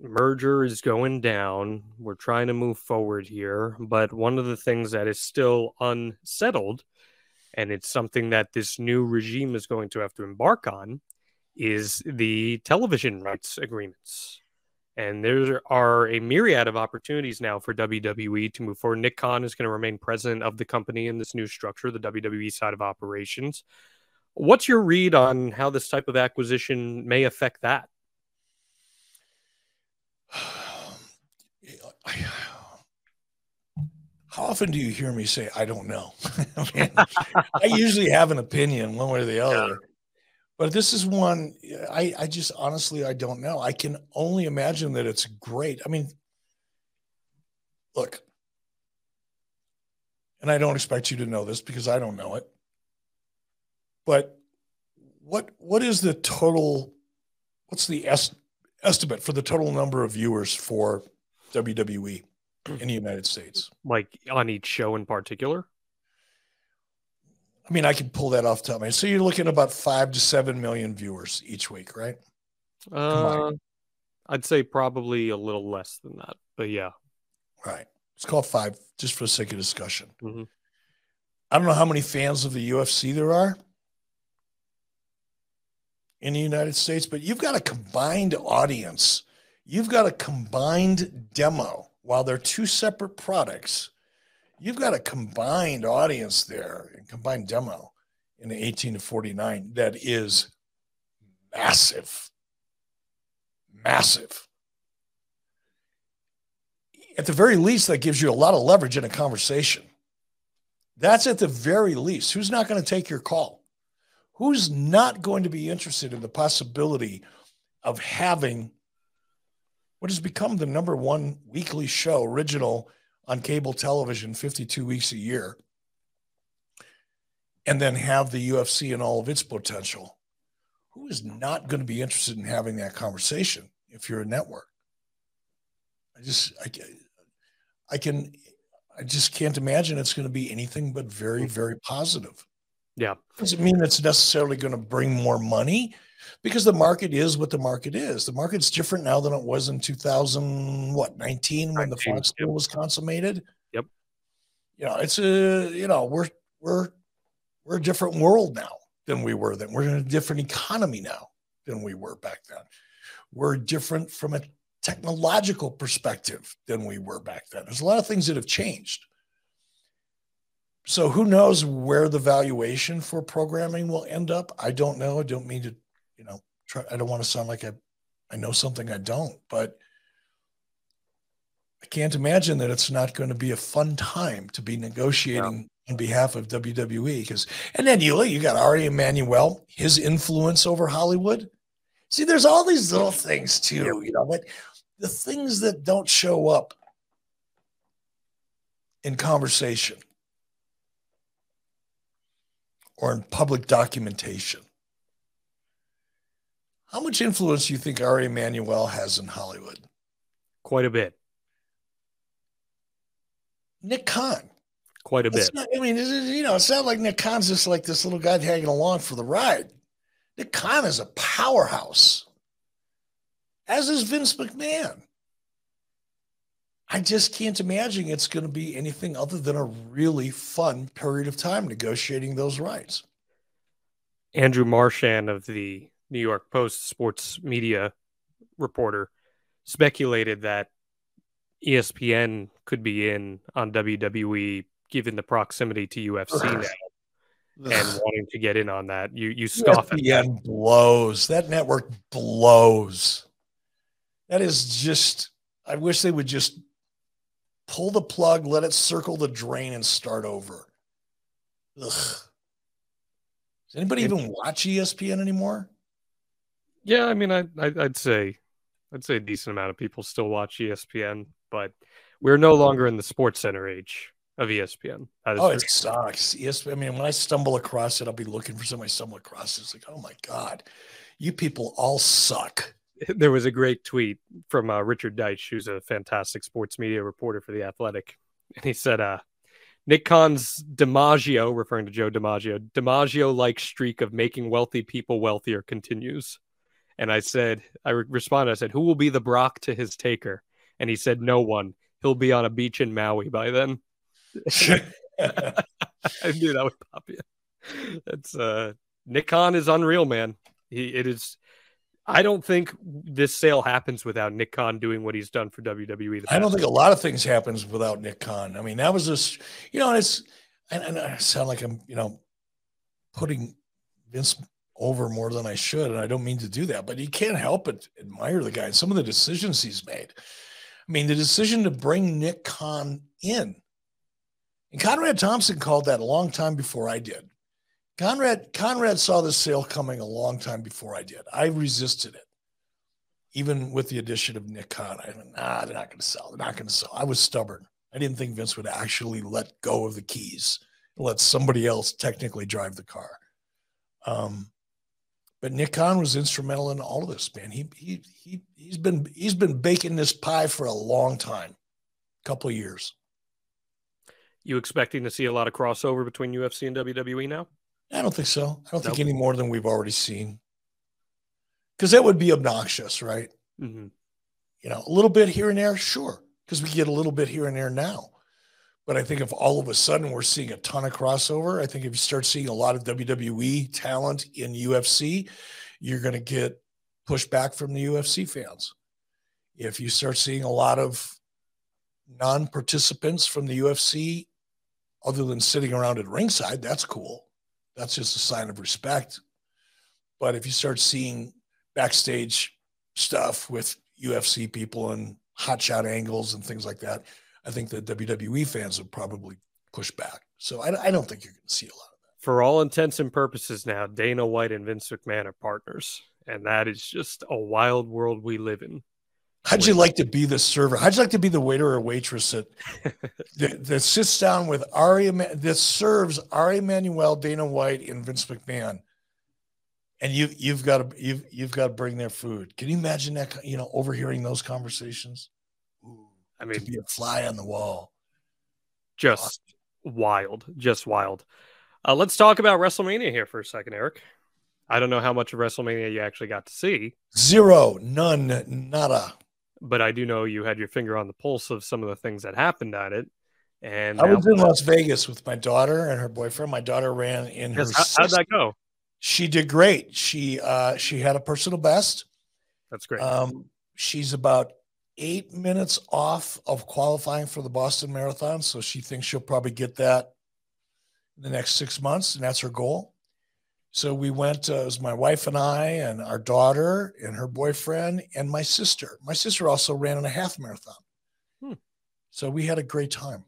merger is going down. We're trying to move forward here, but one of the things that is still unsettled, and it's something that this new regime is going to have to embark on, is the television rights agreements. And there are a myriad of opportunities now for WWE to move forward. Nick Khan is going to remain president of the company in this new structure, the WWE side of operations. What's your read on how this type of acquisition may affect that? How often do you hear me say, I don't know? I mean, I usually have an opinion one way or the other. But this is one, I just honestly, I don't know. I can only imagine that it's great. I mean, look, and I don't expect you to know this because I don't know it, but what is the total, what's the estimate for the total number of viewers for WWE in the United States? Like on each show in particular? I mean, I can pull that off the top of my head. So you're looking at about 5 to 7 million viewers each week, right? I'd say probably a little less than that, but yeah. All right. Let's call 5 just for the sake of discussion. Mm-hmm. I don't know how many fans of the UFC there are in the United States, but you've got a combined audience. You've got a combined demo. While they're two separate products, you've got a combined audience there, a combined demo in the 18 to 49 that is massive, massive. At the very least, that gives you a lot of leverage in a conversation. That's at the very least. Who's not going to take your call? Who's not going to be interested in the possibility of having what has become the number one weekly show, original on cable television, 52 weeks a year, and then have the UFC and all of its potential? Who is not going to be interested in having that conversation if you're a network? I just can't imagine it's going to be anything but very, very positive. Yeah. Does it mean it's necessarily going to bring more money? Because the market is what the market is. The market's different now than it was in 2019 when the Fox deal was consummated. Yep. You know, it's a, you know, we're a different world now than we were then. We're in a different economy now than we were back then. We're different from a technological perspective than we were back then. There's a lot of things that have changed. So who knows where the valuation for programming will end up? I don't know. I don't mean to, you know, I don't want to sound like I know something I don't, but I can't imagine that it's not going to be a fun time to be negotiating on behalf of WWE. And then you got Ari Emanuel, his influence over Hollywood. See, there's all these little things too, you know, but the things that don't show up in conversation or in public documentation. How much influence do you think Ari Emanuel has in Hollywood? Quite a bit. Nick Khan. Quite a bit. It's not like Nick Khan's just like this little guy hanging along for the ride. Nick Khan is a powerhouse, as is Vince McMahon. I just can't imagine it's going to be anything other than a really fun period of time negotiating those rights. Andrew Marchand of the New York Post sports media reporter speculated that ESPN could be in on WWE given the proximity to UFC now and wanting to get in on that. You scoff at that. ESPN blows. That network blows. That is just, I wish they would just pull the plug, let it circle the drain and start over. Does anybody even watch ESPN anymore? Yeah, I mean, I'd say a decent amount of people still watch ESPN, but we're no longer in the sports center age of ESPN. It sucks. ESPN, I mean, when I stumble across it, I'll be looking for something. I stumble across it. It's like, oh my God, you people all suck. There was a great tweet from Richard Deitch, who's a fantastic sports media reporter for The Athletic. And he said, Nick Khan's DiMaggio, referring to Joe DiMaggio, DiMaggio-like streak of making wealthy people wealthier continues. And I said, I responded, I said, who will be the Brock to his taker? And he said, no one. He'll be on a beach in Maui by then. I knew that would pop you. That's Nick Khan is unreal, man. It is. I don't think this sale happens without Nick Khan doing what he's done for WWE. I don't think a lot of things happens without Nick Khan. I mean, that was just, and it's, and I sound like I'm, putting Vince over more than I should. And I don't mean to do that, but you can't help but admire the guy and some of the decisions he's made. I mean, the decision to bring Nick Khan in, and Conrad Thompson called that a long time before I did. Conrad saw this sale coming a long time before I did. I resisted it, even with the addition of Nick Khan. I went, nah, they're not going to sell. They're not going to sell. I was stubborn. I didn't think Vince would actually let go of the keys and let somebody else technically drive the car. But Nick Khan was instrumental in all of this, man. He's been baking this pie for a long time, couple of years. You expecting to see a lot of crossover between UFC and WWE now? I don't think so. I don't think any more than we've already seen. Because that would be obnoxious, right? Mm-hmm. A little bit here and there, sure. Because we get a little bit here and there now. But I think if all of a sudden we're seeing a ton of crossover, I think if you start seeing a lot of WWE talent in UFC, you're going to get pushback from the UFC fans. If you start seeing a lot of non-participants from the UFC, other than sitting around at ringside, that's cool. That's just a sign of respect. But if you start seeing backstage stuff with UFC people and hotshot angles and things like that, I think the WWE fans would probably push back. So I don't think you're going to see a lot of that. For all intents and purposes now, Dana White and Vince McMahon are partners. And that is just a wild world we live in. How'd you like to be the server? How'd you like to be the waiter or waitress that sits down with that serves Ari Emanuel, Dana White, and Vince McMahon, and you've got to bring their food? Can you imagine that? Overhearing those conversations. Ooh, I mean, to be a fly on the wall. Just awesome. Wild, just wild. Let's talk about WrestleMania here for a second, Eric. I don't know how much of WrestleMania you actually got to see. Zero, none, nada. But I do know you had your finger on the pulse of some of the things that happened at it. And I was in Las Vegas with my daughter and her boyfriend. My daughter ran in her. How'd that go? She did great. She had a personal best. That's great. She's about 8 minutes off of qualifying for the Boston Marathon. So she thinks she'll probably get that in the next 6 months. And that's her goal. So we went, it was my wife and I and our daughter and her boyfriend and my sister. My sister also ran in a half marathon. So we had a great time.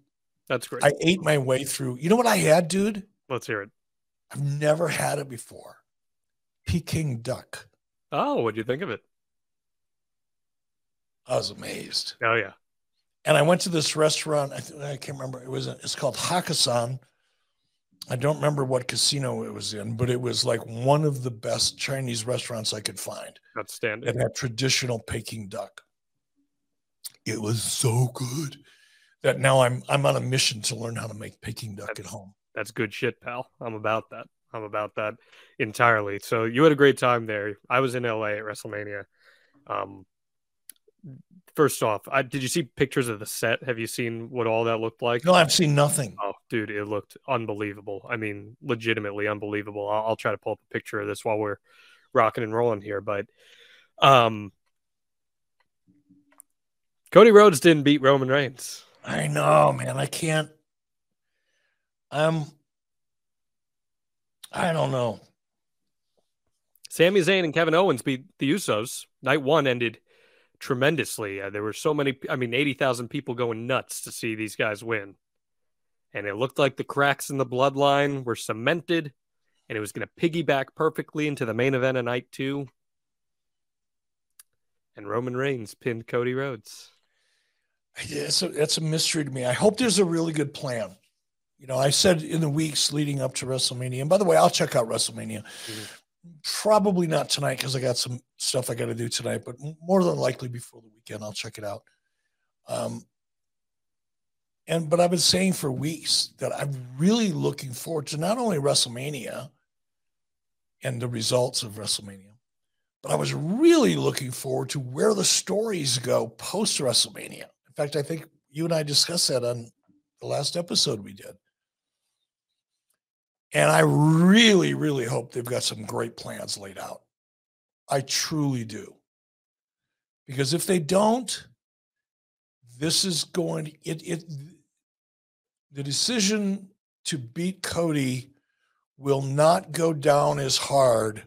That's great. I ate my way through. You know what I had, dude? Let's hear it. I've never had it before. Peking duck. Oh, what'd you think of it? I was amazed. Oh, yeah. And I went to this restaurant. I can't remember. It's called Hakkasan. I don't remember what casino it was in, but it was like one of the best Chinese restaurants I could find. Outstanding. And that traditional Peking duck. It was so good that now I'm on a mission to learn how to make Peking duck at home. That's good shit, pal. I'm about that. I'm about that entirely. So you had a great time there. I was in LA at WrestleMania. First off, did you see pictures of the set? Have you seen what all that looked like? No, I've seen nothing. Oh, dude, it looked unbelievable. I mean, legitimately unbelievable. I'll try to pull up a picture of this while we're rocking and rolling here. But Cody Rhodes didn't beat Roman Reigns. I know, man. I can't. I don't know. Sami Zayn and Kevin Owens beat the Usos. Night one ended tremendously. There were so many, 80,000 people going nuts to see these guys win. And it looked like the cracks in the bloodline were cemented, and it was going to piggyback perfectly into the main event of night two. And Roman Reigns pinned Cody Rhodes. Yeah, that's a mystery to me. I hope there's a really good plan. I said in the weeks leading up to WrestleMania, and by the way, I'll check out WrestleMania. Mm-hmm. Probably not tonight because I got some stuff I got to do tonight, but more than likely before the weekend, I'll check it out. But I've been saying for weeks that I'm really looking forward to not only WrestleMania and the results of WrestleMania, But I was really looking forward to where the stories go post WrestleMania. In fact, I think you and I discussed that on the last episode we did. And I really, really hope they've got some great plans laid out. I truly do. Because if they don't, this is going to, the decision to beat Cody will not go down as hard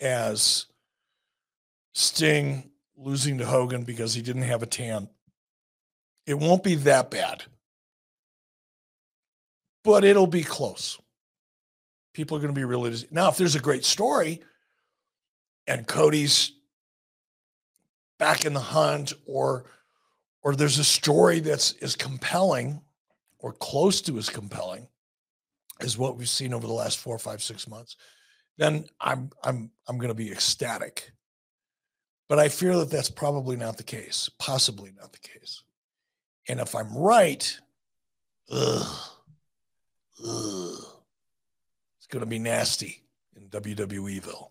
as Sting losing to Hogan because he didn't have a tan. It won't be that bad. But it'll be close. People are going to be really dizzy. Now, if there's a great story and Cody's back in the hunt, or there's a story that's as compelling or close to as compelling as what we've seen over the last 4, 5, 6 months, then I'm going to be ecstatic. But I fear that that's probably not the case, possibly not the case. And if I'm right, it's going to be nasty in WWEville.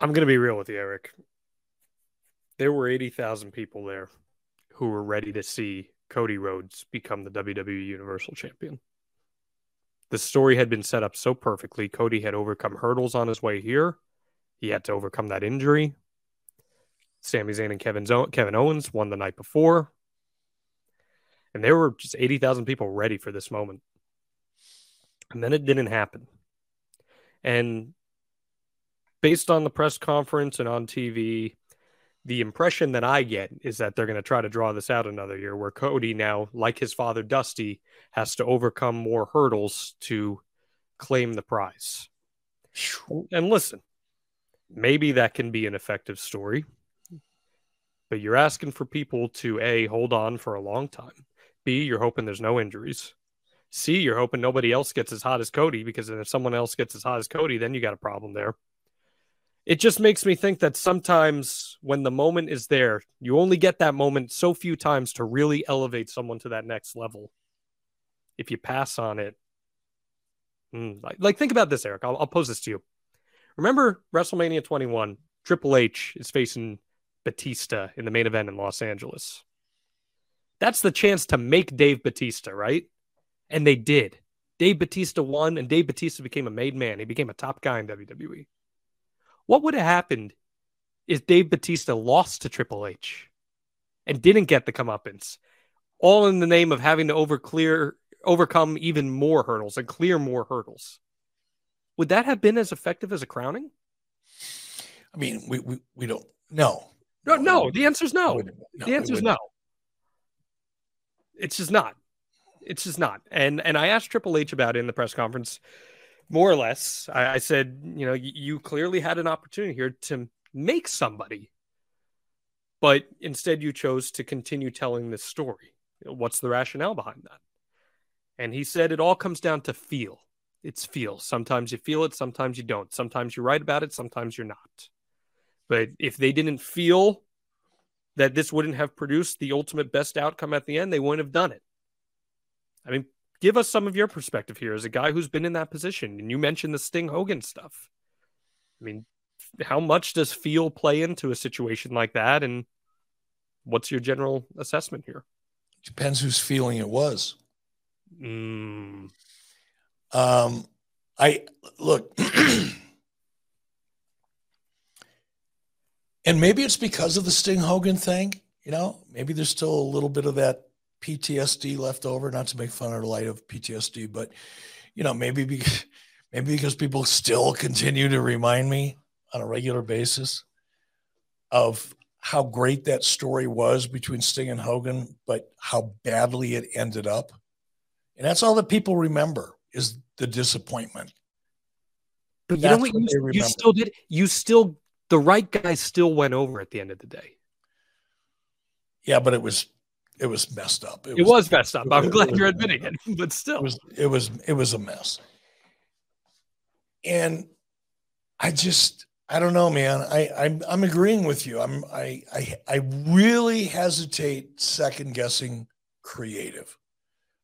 I'm going to be real with you, Eric. There were 80,000 people there who were ready to see Cody Rhodes become the WWE Universal Champion. The story had been set up so perfectly. Cody had overcome hurdles on his way here. He had to overcome that injury. Sami Zayn and Kevin Owens won the night before. And there were just 80,000 people ready for this moment. And then it didn't happen. And based on the press conference and on TV, the impression that I get is that they're going to try to draw this out another year, where Cody now, like his father Dusty, has to overcome more hurdles to claim the prize. And listen, maybe that can be an effective story, but you're asking for people to A, hold on for a long time, B, you're hoping there's no injuries, C, you're hoping nobody else gets as hot as Cody, because then if someone else gets as hot as Cody, then you got a problem there. It just makes me think that sometimes when the moment is there, you only get that moment so few times to really elevate someone to that next level. If you pass on it, like think about this, Eric. I'll pose this to you. Remember WrestleMania 21, Triple H is facing Batista in the main event in Los Angeles. That's the chance to make Dave Batista, right? And they did. Dave Batista won, and Dave Batista became a made man. He became a top guy in WWE. What would have happened if Dave Batista lost to Triple H and didn't get the comeuppance, all in the name of having to overcome even more hurdles and clear more hurdles? Would that have been as effective as a crowning? I mean, we don't know. No, the answer is no. The answer is no. It's just not. It's just not. And I asked Triple H about it in the press conference, more or less. I said, you know, you clearly had an opportunity here to make somebody, but instead you chose to continue telling this story. What's the rationale behind that? And he said, it all comes down to feel. It's feel. Sometimes you feel it. Sometimes you don't. Sometimes you're right about it. Sometimes you're not. But if they didn't feel that this wouldn't have produced the ultimate best outcome at the end, they wouldn't have done it. I mean, give us some of your perspective here as a guy who's been in that position. And you mentioned the Sting Hogan stuff. I mean, how much does feel play into a situation like that? And what's your general assessment here? Depends whose feeling it was. Look, and maybe it's because of the Sting Hogan thing. You know, maybe there's still a little bit of that PTSD left over, not to make fun or light of PTSD, but you know, maybe because people still continue to remind me on a regular basis of how great that story was between Sting and Hogan, but how badly it ended up. And that's all that people remember is the disappointment. But that's, you know what, you still did. You still, the right guy still went over at the end of the day. Yeah, but it was messed up. It was messed up. I'm glad you're admitting it, but still. It was a mess. And I don't know, man. I'm agreeing with you. I really hesitate second guessing creative,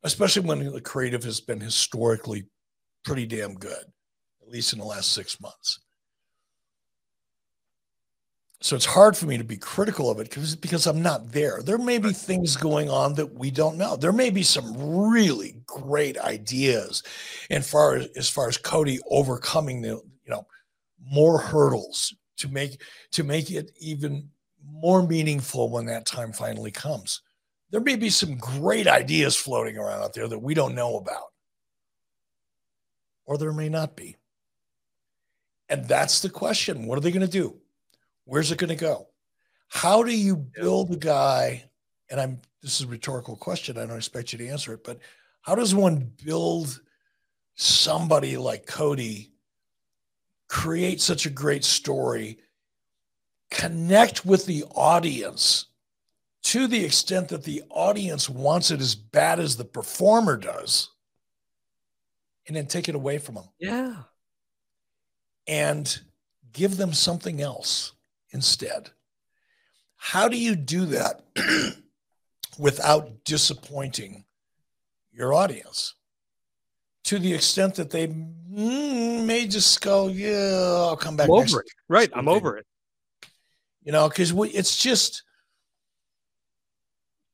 especially when the creative has been historically pretty damn good, at least in the last 6 months. So it's hard for me to be critical of it because I'm not there. There may be things going on that we don't know. There may be some really great ideas as far as Cody overcoming the, more hurdles to make it even more meaningful when that time finally comes. There may be some great ideas floating around out there that we don't know about. Or there may not be. And that's the question. What are they going to do? Where's it going to go? How do you build a guy? And this is a rhetorical question. I don't expect you to answer it, but how does one build somebody like Cody, create such a great story, connect with the audience to the extent that the audience wants it as bad as the performer does, and then take it away from them? Yeah. And give them something else instead. How do you do that without disappointing your audience to the extent that they may just go, yeah, I'll come back. I'm over it. Right. I'm over it. Because it's just,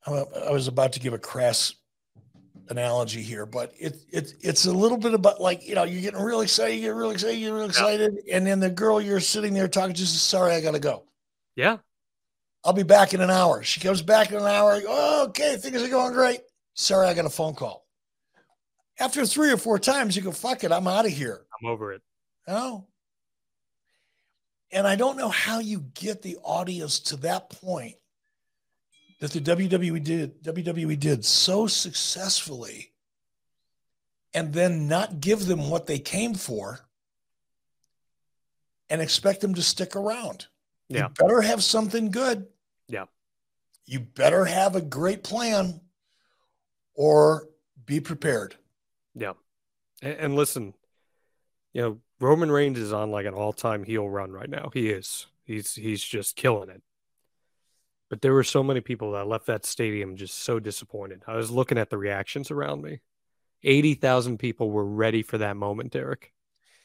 I was about to give a crass analogy here, but it's a little bit about you're getting real excited, and then the girl you're sitting there talking to says, sorry, I gotta go. Yeah. I'll be back in an hour. She comes back in an hour. Oh, okay, things are going great. Sorry, I got a phone call. After 3 or 4 times, you go, fuck it, I'm out of here. I'm over it. No. And I don't know how you get the audience to that point that the WWE did so successfully, and then not give them what they came for and expect them to stick around. Yeah. You better have something good. Yeah. You better have a great plan or be prepared. Yeah. And listen, Roman Reigns is on like an all-time heel run right now. He is. He's just killing it. But there were so many people that left that stadium just so disappointed. I was looking at the reactions around me. 80,000 people were ready for that moment, Derek.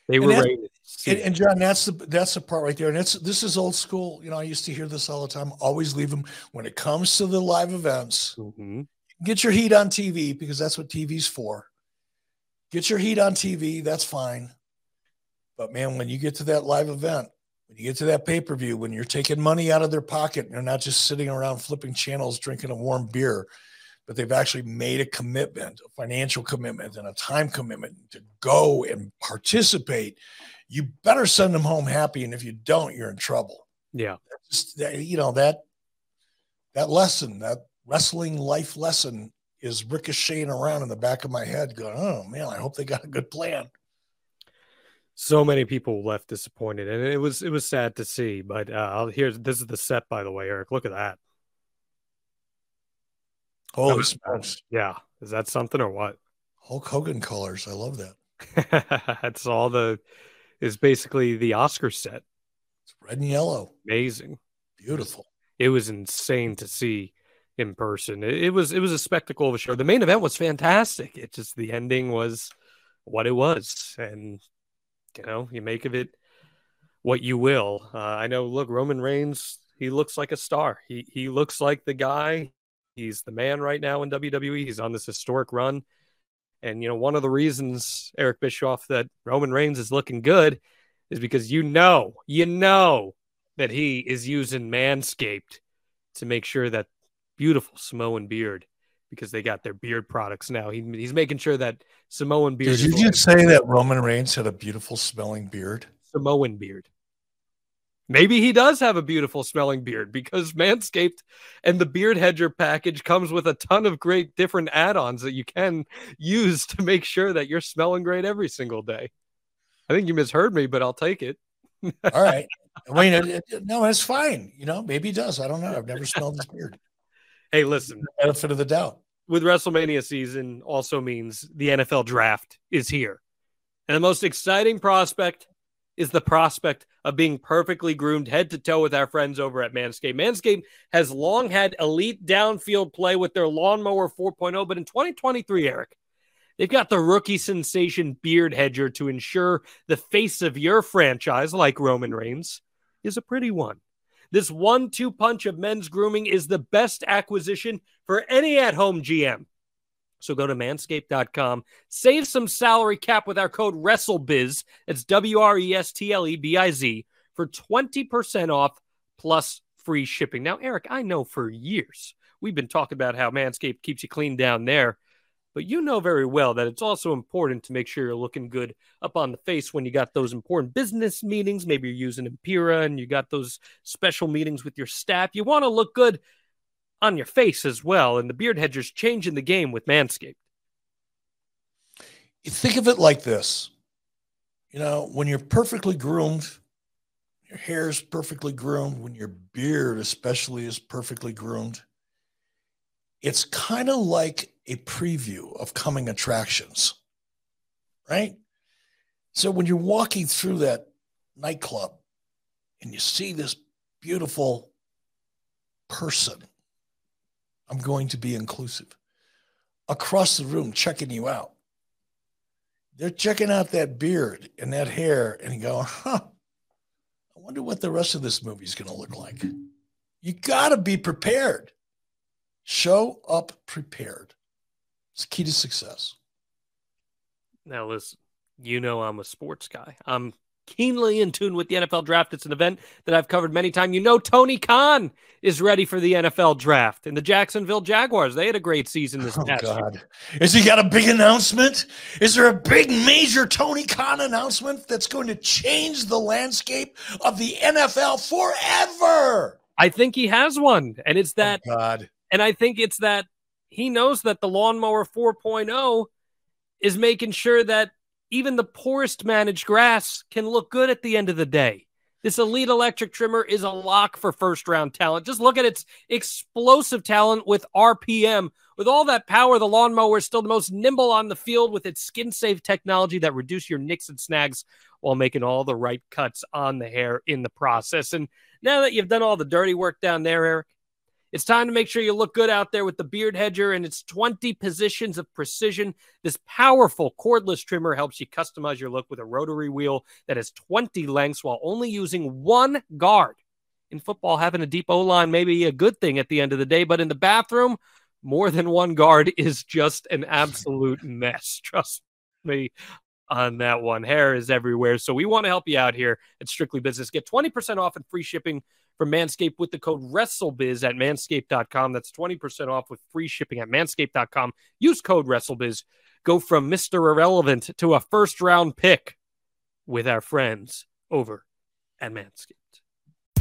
They were ready. And John, that's the part right there. And this is old school. I used to hear this all the time. Always leave them when it comes to the live events. Mm-hmm. Get your heat on TV, because that's what TV's for. Get your heat on TV. That's fine. But man, when you get to that live event, when you get to that pay-per-view, when you're taking money out of their pocket and they're not just sitting around flipping channels, drinking a warm beer, but they've actually made a commitment, a financial commitment and a time commitment to go and participate, you better send them home happy. And if you don't, you're in trouble. Yeah. Just, that lesson, that wrestling life lesson is ricocheting around in the back of my head going, oh man, I hope they got a good plan. So many people left disappointed, and it was sad to see. But this is the set, by the way, Eric. Look at that! Holy smokes! Yeah, is that something or what? Hulk Hogan colors. I love that. That's all is basically the Oscar set. It's red and yellow. Amazing, beautiful. It was insane to see in person. It was a spectacle of a show. The main event was fantastic. It just the ending was what it was, and you make of it what you will. I know, look, Roman Reigns, he looks like a star. He looks like the guy. He's the man right now in WWE. He's on this historic run. And, one of the reasons, Eric Bischoff, that Roman Reigns is looking good is because you know that he is using Manscaped to make sure that beautiful Samoan beard, because they got their beard products now. He's making sure that Samoan beard. Did you just say that Roman Reigns had a beautiful smelling beard? Samoan beard. Maybe he does have a beautiful smelling beard, because Manscaped and the Beard Hedger package comes with a ton of great different add-ons that you can use to make sure that you're smelling great every single day. I think you misheard me, but I'll take it. All right. I mean, no, it's fine. Maybe he does. I don't know. I've never smelled his beard. Hey, listen, benefit of the doubt. With WrestleMania season also means the NFL draft is here. And the most exciting prospect is the prospect of being perfectly groomed head to toe with our friends over at Manscaped. Manscaped has long had elite downfield play with their Lawnmower 4.0, but in 2023, Eric, they've got the rookie sensation Beard Hedger to ensure the face of your franchise, like Roman Reigns, is a pretty one. This 1-2 punch of men's grooming is the best acquisition for any at-home GM. So go to manscaped.com, save some salary cap with our code WrestleBiz. It's WRESTLEBIZ for 20% off plus free shipping. Now, Eric, I know for years we've been talking about how Manscaped keeps you clean down there, but you know very well that it's also important to make sure you're looking good up on the face when you got those important business meetings. Maybe you're using Empiraa and you got those special meetings with your staff. You want to look good on your face as well. And the beard hedger's changing the game with Manscaped. You think of it like this. You know, when you're perfectly groomed, your hair is perfectly groomed, when your beard especially is perfectly groomed, it's kind of like a preview of coming attractions, right? So when you're walking through that nightclub and you see this beautiful person, I'm going to be inclusive, across the room checking you out. They're checking out that beard and that hair and going, huh, I wonder what the rest of this movie is going to look like. You got to be prepared. Show up prepared. It's key to success. Now, listen, you know I'm a sports guy. I'm keenly in tune with the NFL draft. It's an event that I've covered many times. You know Tony Khan is ready for the NFL draft. And the Jacksonville Jaguars, they had a great season this past year. Has he got a big announcement? Is there a big, major Tony Khan announcement that's going to change the landscape of the NFL forever? I think he has one. And it's that. Oh, God. And I think it's that. He knows that the lawnmower 4.0 is making sure that even the poorest managed grass can look good at the end of the day. This elite electric trimmer is a lock for first-round talent. Just look at its explosive talent with RPM. With all that power, the lawnmower is still the most nimble on the field with its skin-safe technology that reduces your nicks and snags while making all the right cuts on the hair in the process. And now that you've done all the dirty work down there, Eric, it's time to make sure you look good out there with the beard hedger and its 20 positions of precision. This powerful cordless trimmer helps you customize your look with a rotary wheel that has 20 lengths while only using one guard. In football, having a deep O-line may be a good thing at the end of the day, but in the bathroom, more than one guard is just an absolute mess. Trust me on that one. Hair is everywhere. So we want to help you out here at Strictly Business. Get 20% off and free shipping from Manscaped with the code WrestleBiz at manscaped.com. That's 20% off with free shipping at manscaped.com. Use code WrestleBiz. Go from Mr. Irrelevant to a first-round pick with our friends over at Manscaped.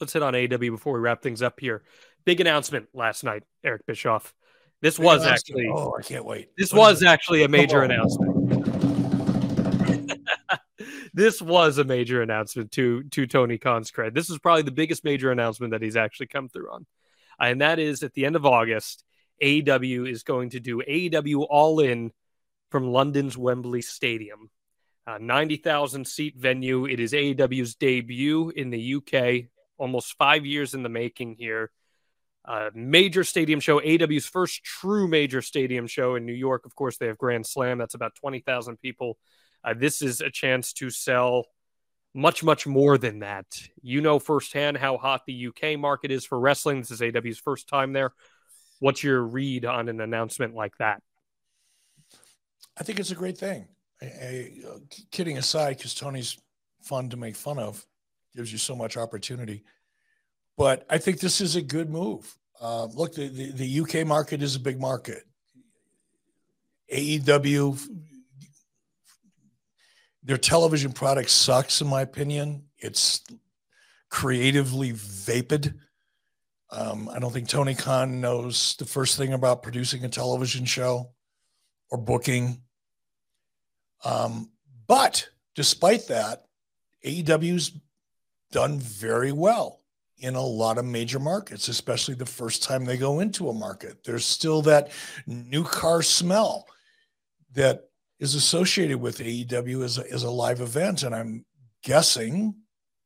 Let's hit on AEW before we wrap things up here. Big announcement last night, Eric Bischoff. This was actually, oh, I can't wait. This was actually a major announcement. This was a major announcement to Tony Khan's cred. This is probably the biggest major announcement that he's actually come through on. And that is at the end of August, AEW is going to do AEW All In from London's Wembley Stadium. 90,000 seat venue. It is AEW's debut in the UK. Almost 5 years in the making here. Major stadium show, AEW's first true major stadium show in New York. Of course, they have Grand Slam. That's about 20,000 people. This is a chance to sell much, much more than that. You know firsthand how hot the UK market is for wrestling. This is AEW's first time there. What's your read on an announcement like that? I think it's a great thing. Kidding aside, because Tony's fun to make fun of. Gives you so much opportunity. But I think this is a good move. Look, the UK market is a big market. AEW, their television product sucks, in my opinion. It's creatively vapid. I don't think Tony Khan knows the first thing about producing a television show or booking. But despite that, AEW's done very well in a lot of major markets, especially the first time they go into a market. There's still that new car smell that is associated with AEW as a live event. And I'm guessing,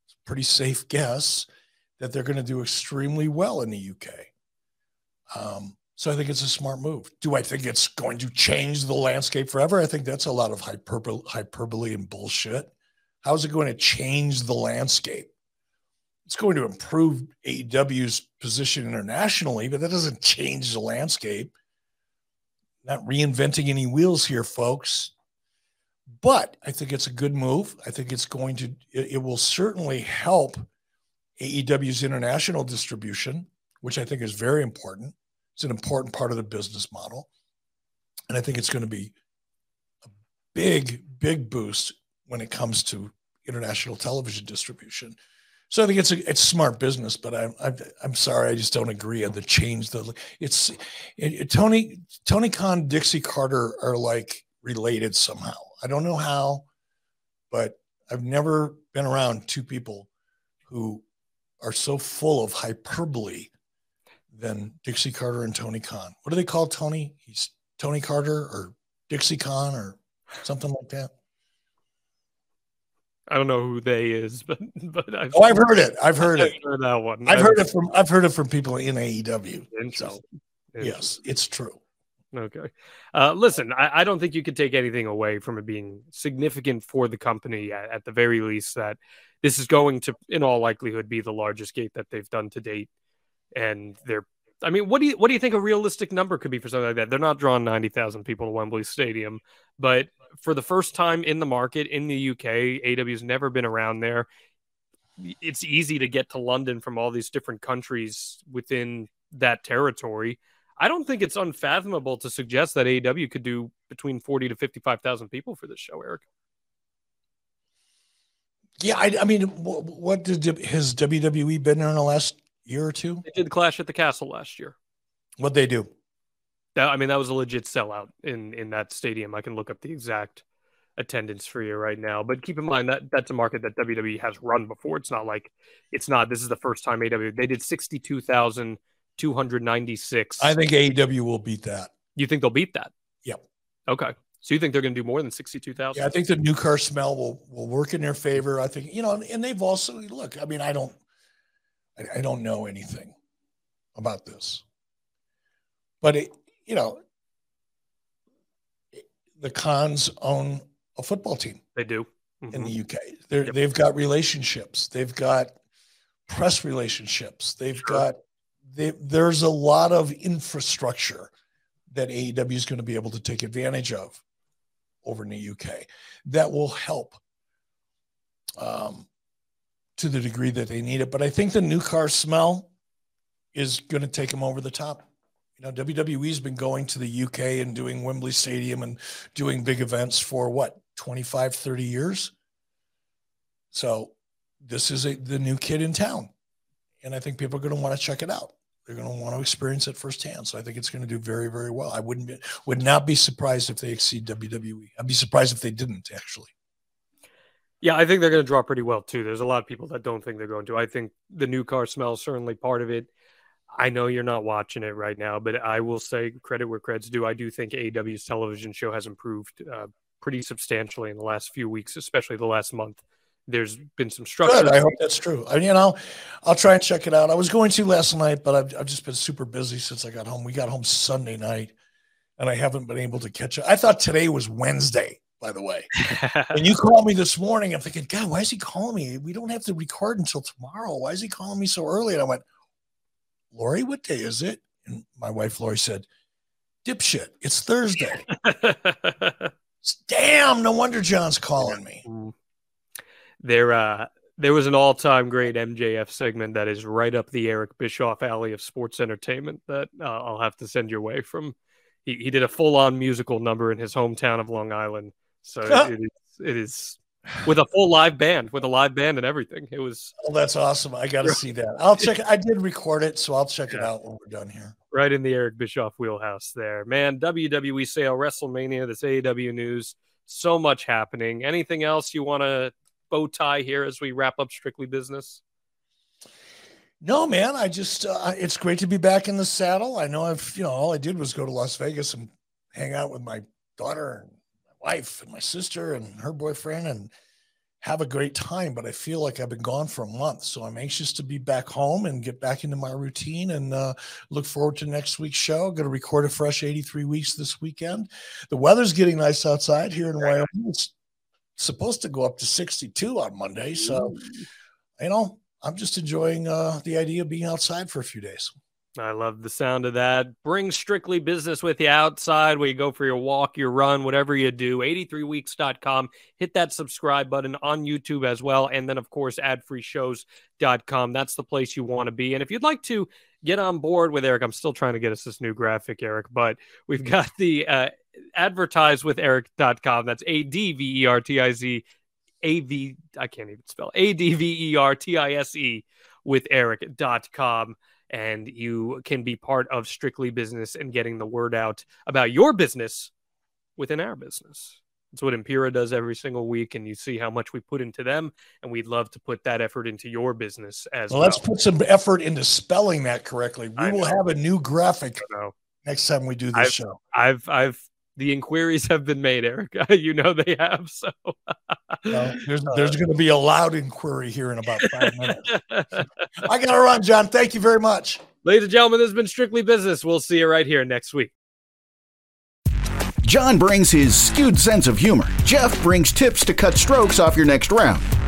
it's a pretty safe guess, that they're going to do extremely well in the UK. So I think it's a smart move. Do I think it's going to change the landscape forever? I think that's a lot of hyperbole and bullshit. How's it going to change the landscape? It's going to improve AEW's position internationally, but that doesn't change the landscape. Not reinventing any wheels here, folks. But I think it's a good move. I think it's going to, it will certainly help AEW's international distribution, which I think is very important. It's an important part of the business model. And I think it's going to be a big, big boost when it comes to international television distribution. So I think it's smart business, but I'm sorry, I just don't agree on the change. Tony Khan, Dixie Carter are like related somehow. I don't know how, but I've never been around two people who are so full of hyperbole than Dixie Carter and Tony Khan. What do they call Tony? He's Tony Carter or Dixie Khan or something like that. I don't know who they is, but I've heard it from people in AEW. So yes, it's true. Okay. Listen, I don't think you could take anything away from it being significant for the company, at the very least, that this is going to, in all likelihood, be the largest gate that they've done to date. And they're, I mean, what do you think a realistic number could be for something like that? They're not drawing 90,000 people to Wembley Stadium, but for the first time in the market in the UK, AEW's never been around there. It's easy to get to London from all these different countries within that territory. I don't think it's unfathomable to suggest that AEW could do between 40 to 55,000 people for this show, Eric. Yeah, I mean, what has WWE been there in the last year or two? They did Clash at the Castle last year. What'd they do? I mean, that was a legit sellout in that stadium. I can look up the exact attendance for you right now. But keep in mind that that's a market that WWE has run before. It's not like this is the first time AEW. They did 62,296. I think AEW will beat that. You think they'll beat that? Yep. Okay. So you think they're going to do more than 62,000? Yeah, I think the new car smell will work in their favor. I think, you know, and they've also, look, I mean, I don't know anything about this. But it, you know, the Khans own a football team. They do. Mm-hmm. In the UK. Yep. They've got relationships. They've got press relationships. They've got, there's a lot of infrastructure that AEW is going to be able to take advantage of over in the UK. That will help to the degree that they need it. But I think the new car smell is going to take them over the top. You know, WWE's been going to the UK and doing Wembley Stadium and doing big events for what, 25, 30 years? So this is the new kid in town. And I think people are going to want to check it out. They're going to want to experience it firsthand. So I think it's going to do very, very well. I would not be surprised if they exceed WWE. I'd be surprised if they didn't, actually. Yeah, I think they're going to draw pretty well, too. There's a lot of people that don't think they're going to. I think the new car smell is certainly part of it. I know you're not watching it right now, but I will say credit where credit's due. I do think AEW's television show has improved pretty substantially in the last few weeks, especially the last month. There's been some structure. Good. I hope that's true. I mean, you know, I'll try and check it out. I was going to last night, but I've just been super busy since I got home. We got home Sunday night, and I haven't been able to catch up. I thought today was Wednesday, by the way. When you called me this morning, I'm thinking, God, why is he calling me? We don't have to record until tomorrow. Why is he calling me so early? And I went, Lori, what day is it? And my wife, Lori, said, dipshit, it's Thursday. Damn, no wonder John's calling me. There was an all-time great MJF segment that is right up the Eric Bischoff alley of sports entertainment that I'll have to send your way from. He did a full-on musical number in his hometown of Long Island. So it is with a full live band, and everything. It was. Oh, that's awesome. I got to see that. I'll check. I did record it, so I'll check it out when we're done here. Right in the Eric Bischoff wheelhouse there, man. WWE sale, WrestleMania, this AEW news, so much happening. Anything else you want to bow tie here as we wrap up Strictly Business? No, man, I just, it's great to be back in the saddle. I know I've, you know, all I did was go to Las Vegas and hang out with my daughter and my wife and my sister and her boyfriend and have a great time, but I feel like I've been gone for a month. So I'm anxious to be back home and get back into my routine and look forward to next week's show. Going to record a fresh 83 weeks this weekend. The weather's getting nice outside here in Wyoming. It's supposed to go up to 62 on Monday. So, you know, I'm just enjoying the idea of being outside for a few days. I love the sound of that. Bring Strictly Business with you outside where you go for your walk, your run, whatever you do. 83weeks.com. Hit that subscribe button on YouTube as well. And then, of course, AdFreeShows.com. That's the place you want to be. And if you'd like to get on board with Eric, I'm still trying to get us this new graphic, Eric, but we've got the AdvertiseWithEric.com. That's AdvertiseAV. I can't even spell Advertise with Eric.com. And you can be part of Strictly Business and getting the word out about your business within our business. That's what Empiraa does every single week, and you see how much we put into them, and we'd love to put that effort into your business as well. Let's put some effort into spelling that correctly. We will have a new graphic next time we do this show. The inquiries have been made, Eric. You know they have. So well, there's going to be a loud inquiry here in about 5 minutes. I got to run, John. Thank you very much. Ladies and gentlemen, this has been Strictly Business. We'll see you right here next week. John brings his skewed sense of humor. Jeff brings tips to cut strokes off your next round.